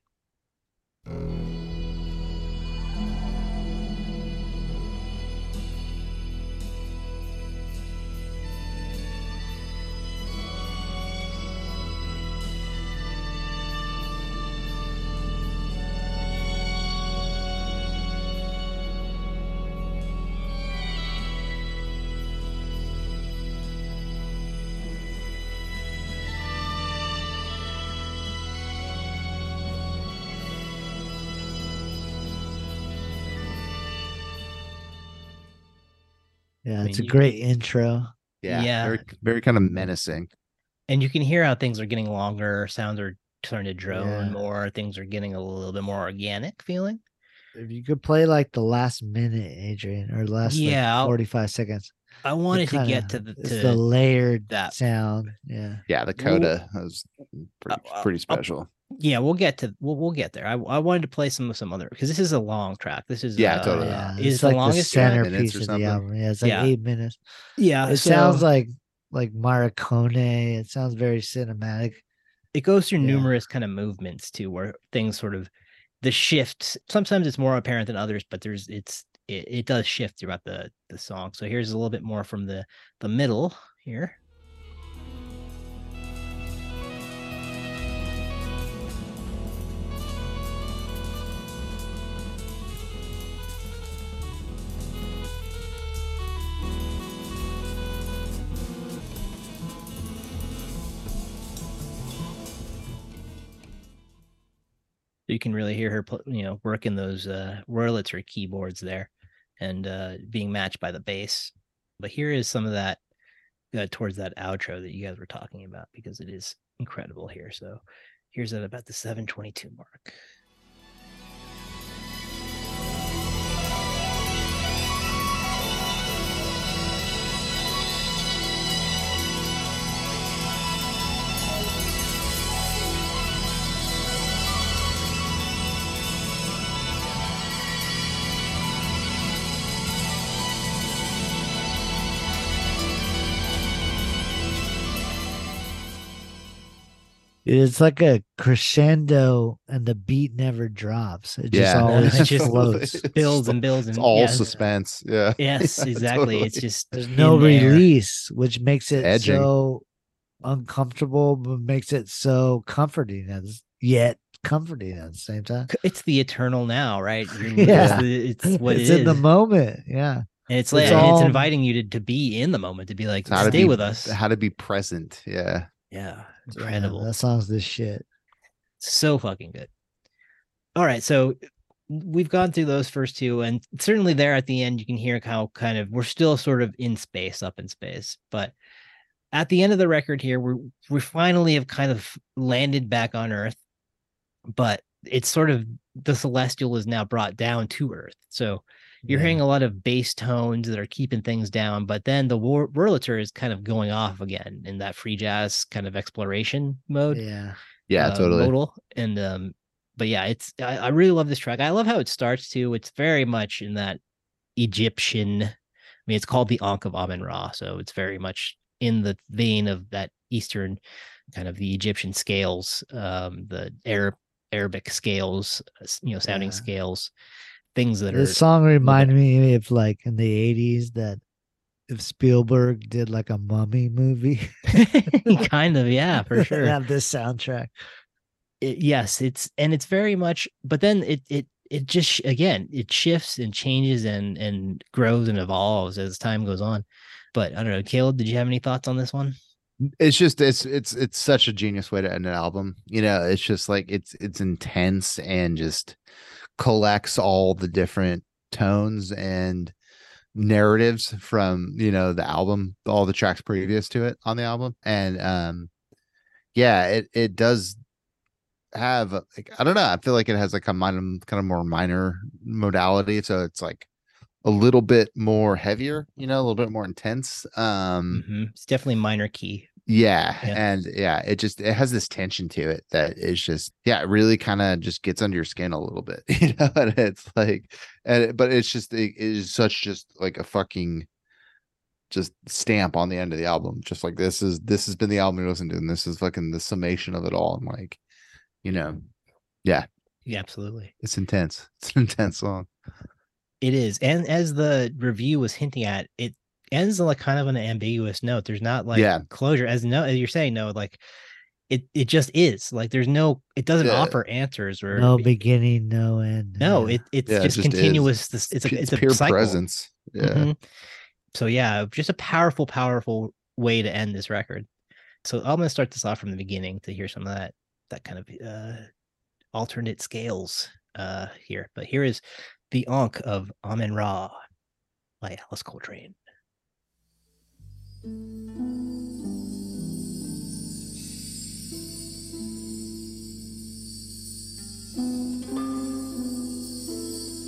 Yeah, it's I mean, a great can, intro. Yeah, yeah. Very, very kind of menacing. And you can hear how things are getting longer. Sounds are starting to drone yeah. more. Things are getting a little bit more organic feeling. If you could play like the last minute, Adrian, or last yeah, like forty-five seconds. I wanted kinda, to get to the, to the layered that sound. Yeah, yeah, the coda we'll, was pretty, uh, pretty special. I'll, yeah, we'll get to we'll we'll get there. I I wanted to play some some other because this is a long track. This is yeah, uh, totally. Yeah. It's is like the longest the centerpiece of the album. Yeah, it's like yeah. eight minutes. Yeah, it so, sounds like like Maricone. It sounds very cinematic. It goes through yeah. numerous kind of movements too, where things sort of the shifts. Sometimes it's more apparent than others, but there's it's it, it does shift throughout the the song. So here's a little bit more from the the middle here. You can really hear her, you know, working those uh, Wurlitzer keyboards there, and uh, being matched by the bass. But here is some of that uh, towards that outro that you guys were talking about, because it is incredible here. So here's at about the seven twenty-two mark. It's like a crescendo, and the beat never drops. It just yeah, always no, it just floats, builds and builds. And, it's all yeah. suspense. Yeah. Yes, yeah, exactly. Totally. It's just there's no there. release, which makes it Edging. so uncomfortable, but makes it so comforting as yet comforting at the same time. It's the eternal now, right? yeah. It's what it's it is. in the moment. Yeah. And it's like it's, all, it's inviting you to, to be in the moment, to be like, stay be, with us. How to be present. Yeah. Yeah. Incredible. Yeah, that song's this shit. So fucking good. All right, so we've gone through those first two, and certainly there at the end you can hear how kind of we're still sort of in space, up in space. But at the end of the record here, we're we finally have kind of landed back on Earth, but it's sort of the celestial is now brought down to Earth. So you're yeah. hearing a lot of bass tones that are keeping things down, but then the Wurlitzer is kind of going off again in that free jazz kind of exploration mode. Yeah, yeah, uh, totally. Modal. And um, but yeah, it's I, I really love this track. I love how it starts too. It's very much in that Egyptian. I mean, it's called the Ankh of Amen-Ra, so it's very much in the vein of that Eastern kind of the Egyptian scales, um, the Arab Arabic scales, you know, sounding yeah. scales. Things that this are, song reminded you know, me of like in the eighties that if Spielberg did like a mummy movie, kind of, yeah, for sure. Have this soundtrack. It, yes, it's and it's very much, but then it it it just again it shifts and changes and and grows and evolves as time goes on. But I don't know, Caleb, did you have any thoughts on this one? It's just it's it's it's such a genius way to end an album. You know, it's just like it's it's intense and just collects all the different tones and narratives from, you know, the album, all the tracks previous to it on the album. And um yeah, it it does have like, I don't know, I feel like it has like a minor, kind of more minor modality, so it's like a little bit more heavier, you know, a little bit more intense. Um mm-hmm. It's definitely minor key. Yeah, yeah, and yeah, it just it has this tension to it that is just yeah, it really kind of just gets under your skin a little bit, you know. And it's like, and it, but it's just it, it is such just like a fucking just stamp on the end of the album. Just like this is this has been the album you listen to, and this is fucking the summation of it all. And like, you know, yeah, yeah, absolutely, it's intense. It's an intense song. It is, and as the review was hinting at, it ends on like kind of an ambiguous note. There's not like yeah. closure, as no as you're saying. No, like it it just is like there's no it doesn't yeah. offer answers or no beginning, no end. No, it it's yeah, just it just continuous. This it's, it's a it's a pure cycle. presence. Yeah. Mm-hmm. So yeah, just a powerful, powerful way to end this record. So I'm gonna start this off from the beginning to hear some of that that kind of uh, alternate scales uh, here. But here is the Ankh of Amen-Ra by Alice Coltrane.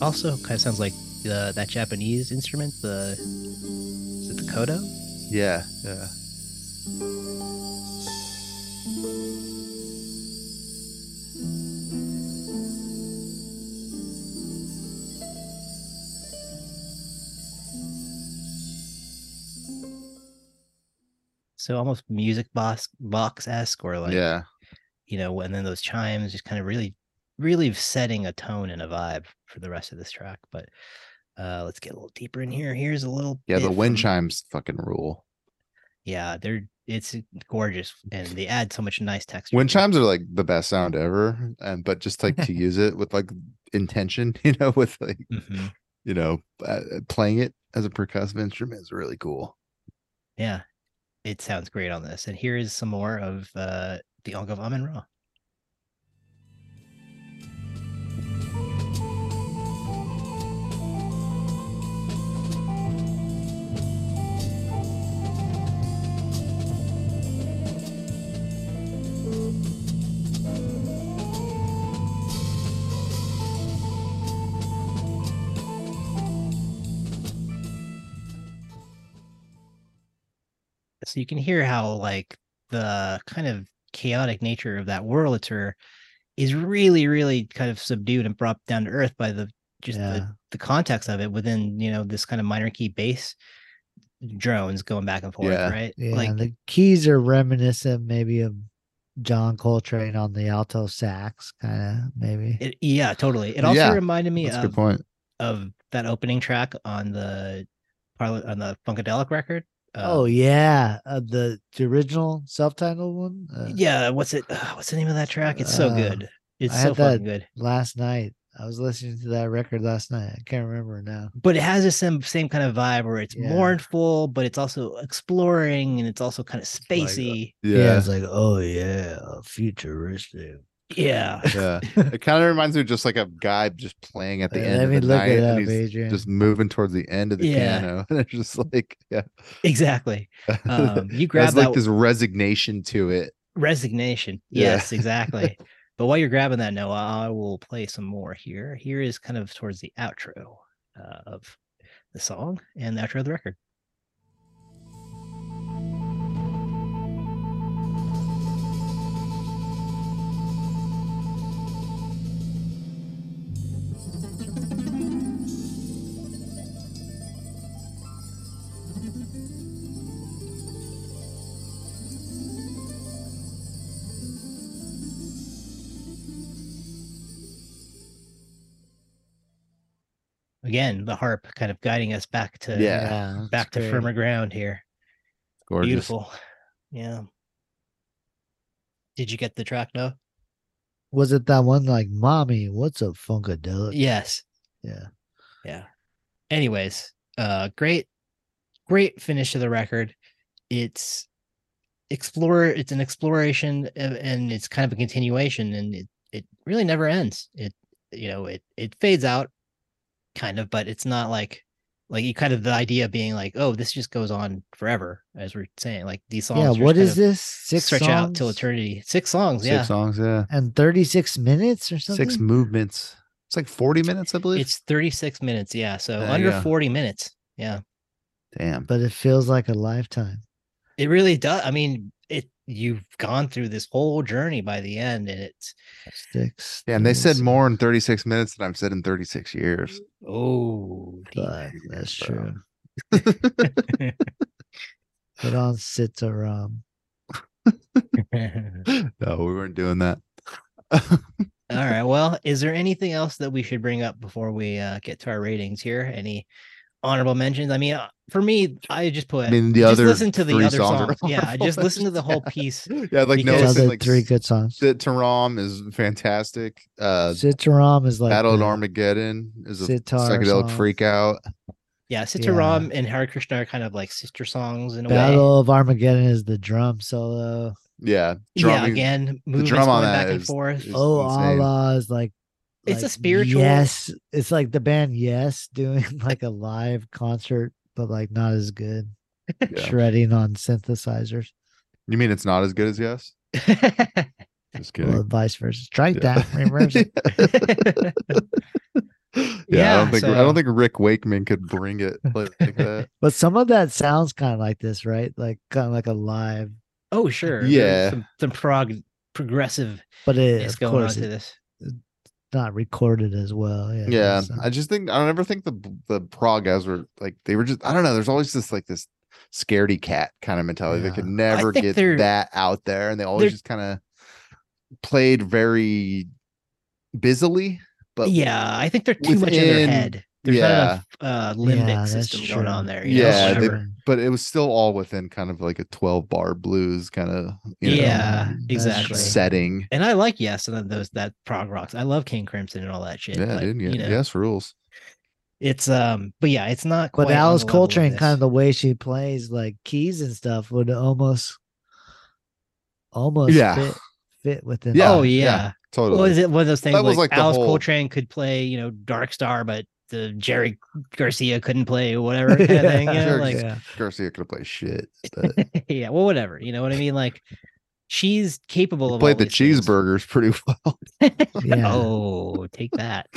Also, kind of sounds like the, that Japanese instrument. The is it the kodo? Yeah, yeah. So almost music box box esque or like yeah you know, and then those chimes just kind of really, really setting a tone and a vibe for the rest of this track. But uh, let's get a little deeper in here. Here's a little. Yeah, the wind from... chimes fucking rule. Yeah, they're it's gorgeous, and they add so much nice texture. Wind chimes are like the best sound ever, and but just like to use it with like intention, you know, with like mm-hmm. you know, uh, playing it as a percussive instrument is really cool. Yeah, it sounds great on this. And here is some more of uh, the Ankh of Amun-Ra. So you can hear how like the kind of chaotic nature of that Wurlitzer is really, really kind of subdued and brought down to earth by the just yeah. the, the context of it within, you know, this kind of minor key bass drones going back and forth, yeah. right? Yeah, like the keys are reminiscent maybe of John Coltrane on the alto sax, kind of maybe. It, yeah, totally. It also yeah, reminded me of, point. of that opening track on the on the Funkadelic record. Uh, oh yeah, uh, the, the original self-titled one. Uh, yeah, what's it? Uh, what's the name of that track? It's so uh, good. It's I so fucking good. Last night, I was listening to that record last night. I can't remember now. But it has the same same kind of vibe where it's yeah. mournful, but it's also exploring, and it's also kind of spacey. Like, yeah. yeah, it's like oh yeah, futuristic. Yeah, yeah. It kind of reminds me of just like a guy just playing at the end. Let me look it up, Adrian. Just moving towards the end of the yeah. piano, and it's just like, yeah, exactly. Um, you grab that, like this resignation to it. Resignation, yes, yeah. exactly. But while you're grabbing that, Noah, I will play some more here. Here is kind of towards the outro uh, of the song and the outro of the record. Again, the harp kind of guiding us back to yeah, uh, back to firmer ground here. Gorgeous. Beautiful. Yeah. Did you get the track though? Was it that one like mommy, what's a Funkadelic? Yes. Yeah. Yeah. Anyways, uh great, great finish to the record. It's explore, it's an exploration of, and it's kind of a continuation, and it, it really never ends. It you know, it it fades out. Kind of, but it's not like like you kind of the idea being like, oh, this just goes on forever, as we're saying. Like these songs, yeah. What is this? Six stretch songs? Out till eternity. Six songs, Six yeah. Six songs, yeah. And thirty-six minutes or something. Six movements. It's like forty minutes, I believe. It's thirty-six minutes, yeah. So there under forty minutes, yeah. Damn. But it feels like a lifetime. It really does. I mean, it. You've gone through this whole journey by the end, and it's six. Yeah, and they said more in thirty-six minutes than I've said in thirty-six years. Oh, but that's true. Put on Sitaram. No, we weren't doing that. All right. Well, is there anything else that we should bring up before we uh, get to our ratings here? Any honorable mentions? I mean, for me, I just put. I mean, the other. Just listen to the other songs. songs. Yeah, I just listen to the whole piece. Yeah, like no, like three good songs. Sitaram is fantastic. Uh, Sitaram is like Battle at Armageddon is a psychedelic freakout. Yeah, Sitaram yeah. and Hare Krishna are kind of like sister songs in a Battle way. Battle of Armageddon is the drum solo. Yeah, drumming, yeah. Again, the drum on that back and is, forth. Is oh, insane. Allah is like. Like it's a spiritual. Yes, it's like the band Yes doing like a live concert, but like not as good. Yeah. Shredding on synthesizers. You mean it's not as good as Yes? Just kidding. Well, vice versa. Strike yeah. that. Reverse it. yeah, yeah, I don't think so. I don't think Rick Wakeman could bring it like that. But some of that sounds kind of like this, right? Like kind of like a live. Oh sure. Yeah. Some, some prog progressive. But it is going on to it, this. It, not recorded as well. Yeah. Yeah. So. I just think I don't ever think the the prog guys were like they were just I don't know. There's always this like this scaredy cat kind of mentality. Yeah. They could never get that out there, and they always just kind of played very busily, but yeah, I think they're too within, much in their head. There's yeah. not enough uh, limbic yeah, system true. going on there. You yeah, know, they, but it was still all within kind of like a twelve bar blues kind of you yeah, know, exactly setting. And I like Yes and those that prog rocks. I love King Crimson and all that shit. Yeah, like, didn't you? Know, Yes rules. It's um, but yeah, it's not. Quite but Alice Coltrane, of kind of the way she plays like keys and stuff would almost, almost yeah. fit fit within. Yeah. Oh yeah, yeah totally. Well, is it one of those things like, like Alice whole... Coltrane could play, you know, Dark Star, but the Jerry Garcia couldn't play whatever kind yeah. of thing. You know? Jerry like, yeah. Garcia could play shit. But... yeah, well, whatever. You know what I mean? Like she's capable you of played the cheeseburgers things. pretty well. yeah. Oh, take that.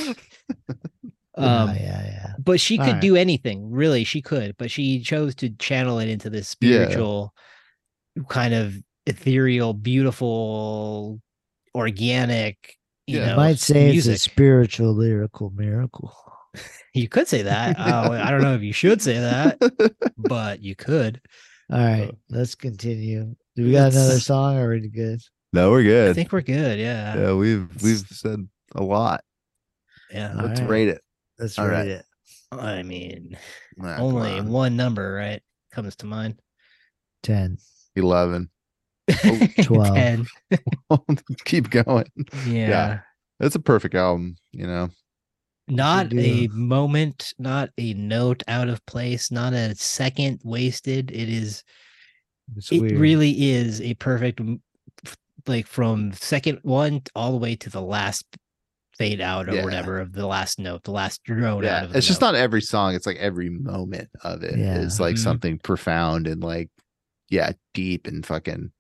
Um, yeah, yeah, yeah. But she could right. do anything, really. She could, but she chose to channel it into this spiritual yeah. kind of ethereal, beautiful, organic. You yeah. know, I might say music. It's a spiritual lyrical miracle. You could say that. uh, I don't know if you should say that, but you could. All right, so, let's continue. Do we got another song? Or are we good? No, we're good. I think we're good. Yeah. Yeah, we've we've said a lot. Yeah. Let's right. rate it. Let's All read right. it. I mean, nah, only on. one number, right? Comes to mind. ten. eleven. Oh, twelve. ten. Keep going. Yeah. yeah. That's a perfect album, you know. Not a moment, not a note out of place, not a second wasted. It is, it's it weird. really is a perfect, like from second one all the way to the last fade out or yeah. whatever of the last note, the last drone yeah. out of the It's note. Just not every song. It's like every moment of it yeah. is like mm-hmm. something profound and like, yeah, deep and fucking,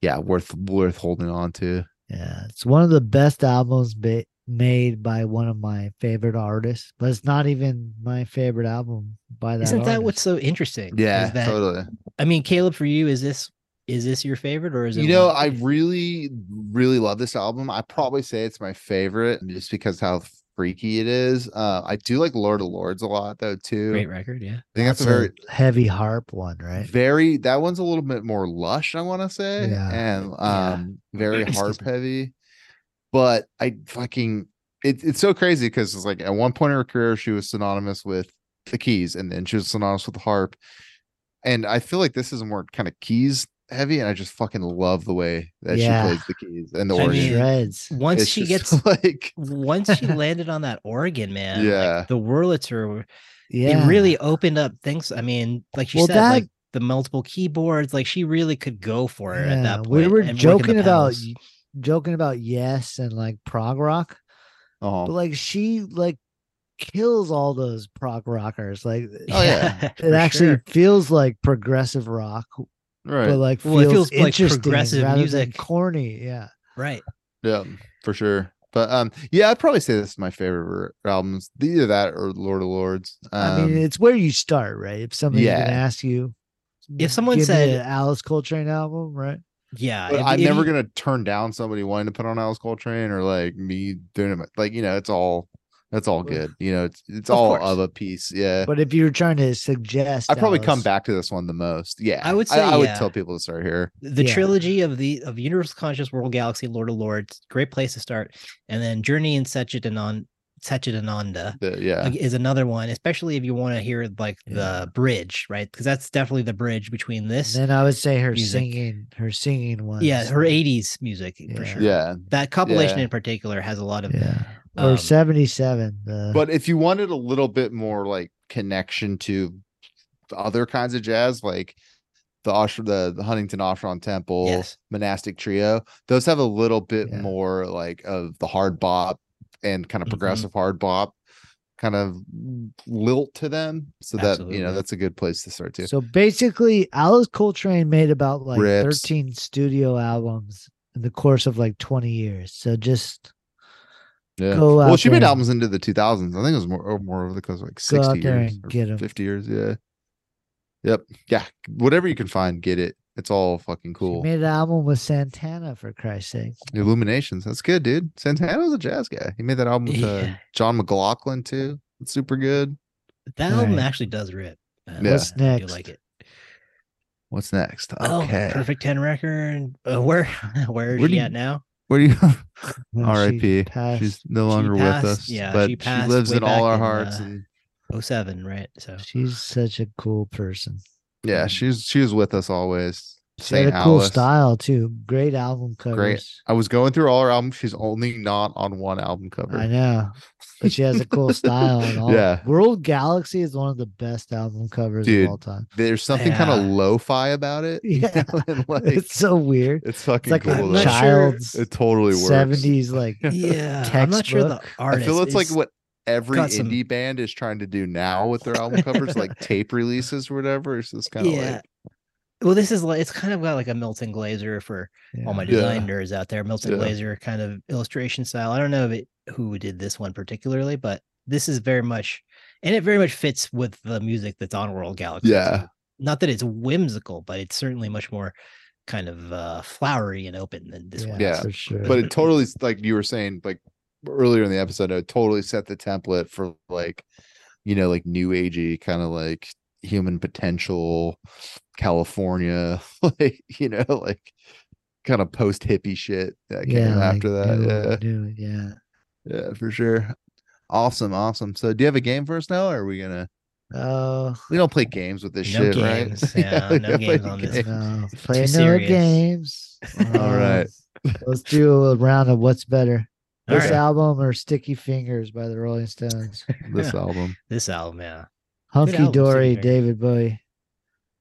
yeah, worth worth holding on to. Yeah, it's one of the best albums ba- made by one of my favorite artists, but it's not even my favorite album by that Isn't artist. That what's so interesting? Yeah, that, totally. I mean, Caleb, for you, is this Is this your favorite or is it? You know, I really, really love this album. I probably say it's my favorite just because how freaky it is. Uh, I do like Lord of Lords a lot, though, too. Great record. Yeah. I think that's, that's a very heavy harp one, right? Very. That one's a little bit more lush, I want to say. Yeah. And um, yeah. very harp heavy. But I fucking, it, it's so crazy because it's like at one point in her career, she was synonymous with the keys and then she was synonymous with the harp. And I feel like this is more kind of keys heavy, and I just fucking love the way that yeah. she plays the keys and the I organ. Mean, once it's she gets like, once she landed on that organ, man, yeah, like the Wurlitzer, yeah, it really opened up things. I mean, like she well, said, that... like the multiple keyboards, like she really could go for it yeah. at that point. We were joking about joking about Yes and like prog rock, uh-huh. but like she like kills all those prog rockers. Like, oh yeah, it actually sure. feels like progressive rock. Right, but like feels well, it feels interesting like progressive music, corny, yeah, right, yeah, for sure. But um, yeah, I'd probably say this is my favorite albums, either that or Lord of Lords. Um, I mean, it's where you start, right? If somebody yeah. can ask you, if someone give said me an Alice Coltrane album, right? Yeah, but if, I'm if never you, gonna turn down somebody wanting to put on Alice Coltrane or like me doing it, like you know, it's all. That's all good. You know, it's it's of all course. Of a piece. Yeah. But if you're trying to suggest, I probably Alice, come back to this one the most. Yeah. I would say I, I yeah. would tell people to start here. The yeah. trilogy of the of Universal Consciousness, World Galaxy, Lord of Lords, great place to start. And then Journey in Satchidananda, Satchidananda the, yeah. is another one, especially if you want to hear like yeah. the bridge, right? Because that's definitely the bridge between this. And then I would say her music. singing, her singing one. Yeah, her eighties music yeah. for sure. Yeah. That compilation yeah. in particular has a lot of yeah. Or um, seventy-seven. Uh, but if you wanted a little bit more like connection to other kinds of jazz, like the Ashram, the, the Huntington Ashram Temple, yes. Monastic Trio, those have a little bit yeah. more like of the hard bop and kind of progressive mm-hmm. hard bop kind of lilt to them. So Absolutely. that, you know, that's a good place to start too. So basically, Alice Coltrane made about like Rips. thirteen studio albums in the course of like twenty years. So just. Yeah. Well, she made albums into the two thousands. I think it was more or more over the course of like sixty years, fifty years. Yeah. Yep. Yeah. Whatever you can find, get it. It's all fucking cool. She made an album with Santana, for Christ's sake. Illuminations. That's good, dude. Santana's a jazz guy. He made that album with uh, yeah. John McLaughlin too. It's super good. That all album right. actually does rip. Yeah. What's next? I do like it. What's next? Okay. Oh, perfect ten record. Uh, where? Where is where she you, at now? What do you R I P She's no longer she passed, with us. Yeah, but she, she lives in all our hearts. In, uh, and oh seven, right? So she's such a cool person. Yeah, she's she was with us always. She Saint had a cool Alice. Style too. Great album covers. Great. I was going through all her albums. She's only not on one album cover. I know, but she has a cool style. And all. Yeah, World Galaxy is one of the best album covers Dude, of all time. There's something yeah. kind of lo-fi about it. Yeah, you know? Like, it's so weird. It's fucking it's like cool. A child's sure. It totally works. seventies like yeah. Textbook. I'm not sure the artist. I feel it's is... like what. Every indie some... band is trying to do now with their album covers, like tape releases or whatever. So it's kind of yeah. like, well, this is like it's kind of got like a Milton Glaser for yeah. all my design yeah. nerds out there. Milton yeah. Glaser kind of illustration style. I don't know if it, who did this one particularly, but this is very much, and it very much fits with the music that's on World Galaxy. Yeah, too. Not that it's whimsical, but it's certainly much more kind of uh, flowery and open than this yeah, one. Yeah, for sure. But it totally, like you were saying, like. Earlier in the episode, I totally set the template for like, you know, like new agey kind of like human potential, California, like, you know, like kind of post hippie shit that came yeah, after like, that. Do, yeah. Do, yeah. Yeah, for sure. Awesome. Awesome. So do you have a game for us now? Or are we going to? Oh, uh, we don't play games with this no shit, games. Right? Yeah, yeah, no games on this. No, play no serious. Games. All right. Let's do a round of what's better. This right. album or Sticky Fingers by the Rolling Stones? This album. This album, yeah. Hunky album, Dory, David Bowie.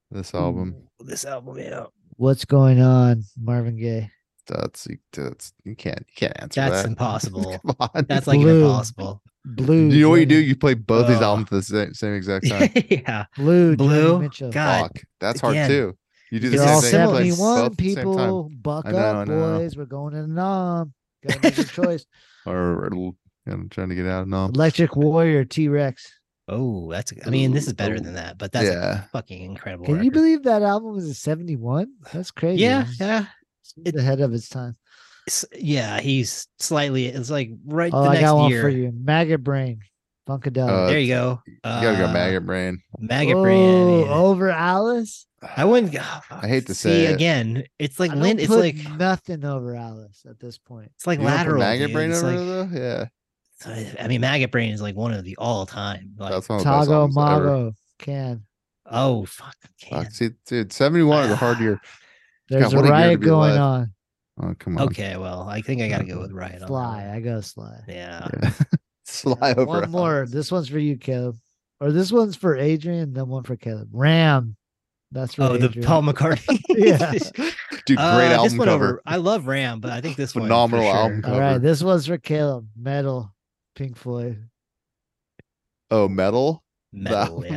This album. Ooh, this album, yeah. What's Going On, Marvin Gaye? That's, that's you can't you can't answer that's that. That's impossible. That's like Blue. Impossible. Blue. Do you know what you do? You play both uh, these albums at the same, same exact time. Yeah. Blue. Blue. God. Fuck. That's hard Again. Too. You do the They're same thing. seventy-one people. Buck know, up, boys. We're going to the nom. Gotta make a choice. Or, or I'm trying to get out of no. Electric Warrior, T-Rex. Oh, that's. I mean, this is better than that, but that's yeah. a fucking incredible. Can record. You believe that album was a seventy-one? That's crazy. Yeah, yeah. It's ahead of its time. It's, yeah, he's slightly. It's like right. Oh, the I next got one year. For you. Maggot Brain, Funkadelic. Uh, there you go. Uh, you gotta go Maggot Brain. Maggot oh, Brain yeah. over Alice. I wouldn't. Oh, I hate to see, say it. Again. It's like Lind, it's like nothing over Alice at this point. It's like you lateral Maggot dude. Brain it's over like, though. Yeah. I mean, Maggot Brain is like one of the all time. Like that's one of Tago Mago can. Oh fuck, can. Fuck, see, dude, seventy-one is a hard year. There's God, a riot a going alive. On. Oh come on. Okay, well, I think I gotta go with riot. Sly, on. I go Sly. Yeah. yeah. Sly yeah, over. One Alice. More. This one's for you, Caleb, or this one's for Adrian. Then one for Caleb. Ram. That's right. Oh, Adrian. The Paul McCartney. Yeah. Dude, great uh, album this one cover. Over, I love Ram, but I think this Phenomenal one. Phenomenal sure. album cover. All right. This one's for Caleb. Metal, Pink Floyd. Oh, Metal? Metal, the,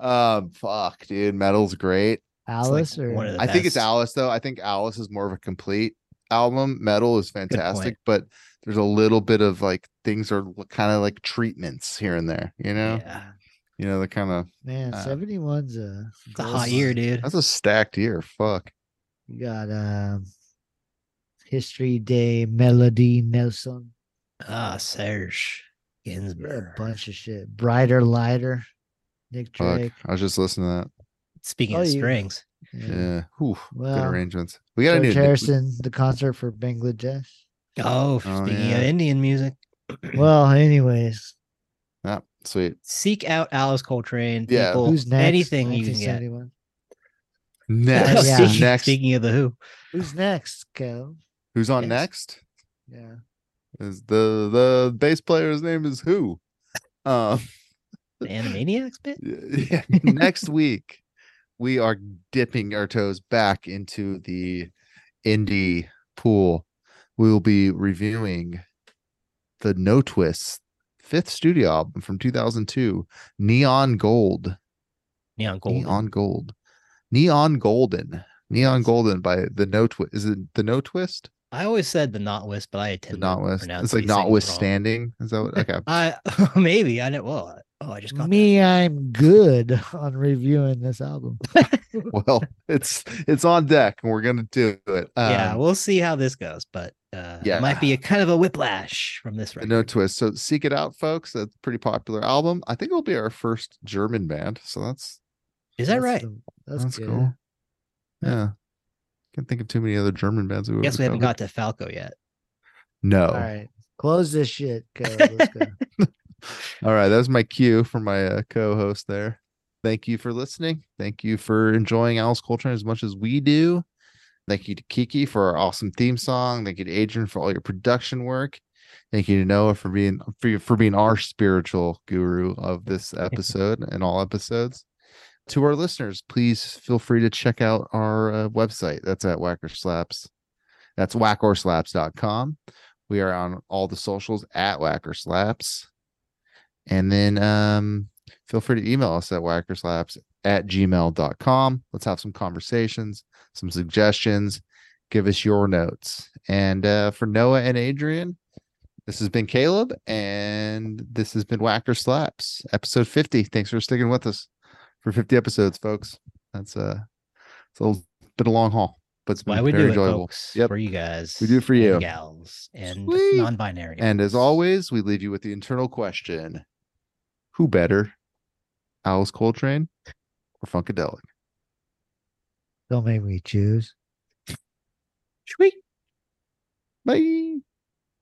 yeah. Um, fuck, dude. Metal's great. Alice? Like or one of the I best. Think it's Alice, though. I think Alice is more of a complete album. Metal is fantastic, but there's a little bit of like things are kind of like treatments here and there, you know? Yeah. You know, the kind of man, seventy-one's a, it's a hot year, dude. That's a stacked year. Fuck. You got um History Day, Melody Nelson. Ah, Serge Gainsbourg. A bunch of shit. Brighter, Lighter, Nick Drake. Fuck. I was just listening to that. Speaking oh, of strings. Yeah. yeah. Whew, well, good arrangements. We got a new Harrison, the concert for Bangladesh. Oh, oh speaking yeah. of Indian music. Well, anyways. Yep. Sweet. Seek out Alice Coltrane. Yeah. People, who's next? Anything you can get. Next. Yeah. Speaking, next. Speaking of the Who. Who's next, Kel? Who's on next? next? Yeah. Is the the bass player's name is Who? Um. The Animaniacs bit. Yeah. Next week, we are dipping our toes back into the indie pool. We will be reviewing the Notwist. Fifth studio album from two thousand two, Neon Gold. Neon Gold. Neon Gold. Neon Golden. Neon Golden by the Notwist. Is it the Notwist? I always said the Notwist, but I attend the Notwist. It's like notwithstanding. Is that what? Okay. I maybe I know. Well, oh, I just got me. That. I'm good on reviewing this album. Well, it's it's on deck, and we're gonna do it. Um, yeah, we'll see how this goes, but. Uh, yeah, it might be a kind of a whiplash from this record. No twist. So seek it out, folks. That's a pretty popular album. I think it'll be our first German band. So that's is that that's right? The, that's that's cool. Yeah, can't think of too many other German bands. We guess we haven't covered. Got to Falco yet. No. All right. Close this shit. Caleb. Let's go. All right. That was my cue for my uh, co-host there. Thank you for listening. Thank you for enjoying Alice Coltrane as much as we do. Thank you to Kiki for our awesome theme song. Thank you to Adrian for all your production work. Thank you to Noah for being for, for being our spiritual guru of this episode and all episodes. To our listeners, please feel free to check out our uh, website. That's at Whacker Slaps. That's whacker slaps dot com. We are on all the socials at Whacker Slaps. And then um, feel free to email us at whacker slaps at gmail dot com. Let's have some conversations, some suggestions. Give us your notes. And uh, for Noah and Adrian, this has been Caleb, and this has been Whacker Slaps, episode fifty. Thanks for sticking with us for fifty episodes, folks. That's uh, it's a bit a long haul, but it's been Why we very do it, enjoyable. Folks, yep. For you guys. We do for you. And gals and Sweet. Non-binary. And as always, we leave you with the internal question. Who better, Alice Coltrane or Funkadelic? Don't make me choose. Sweet. Bye.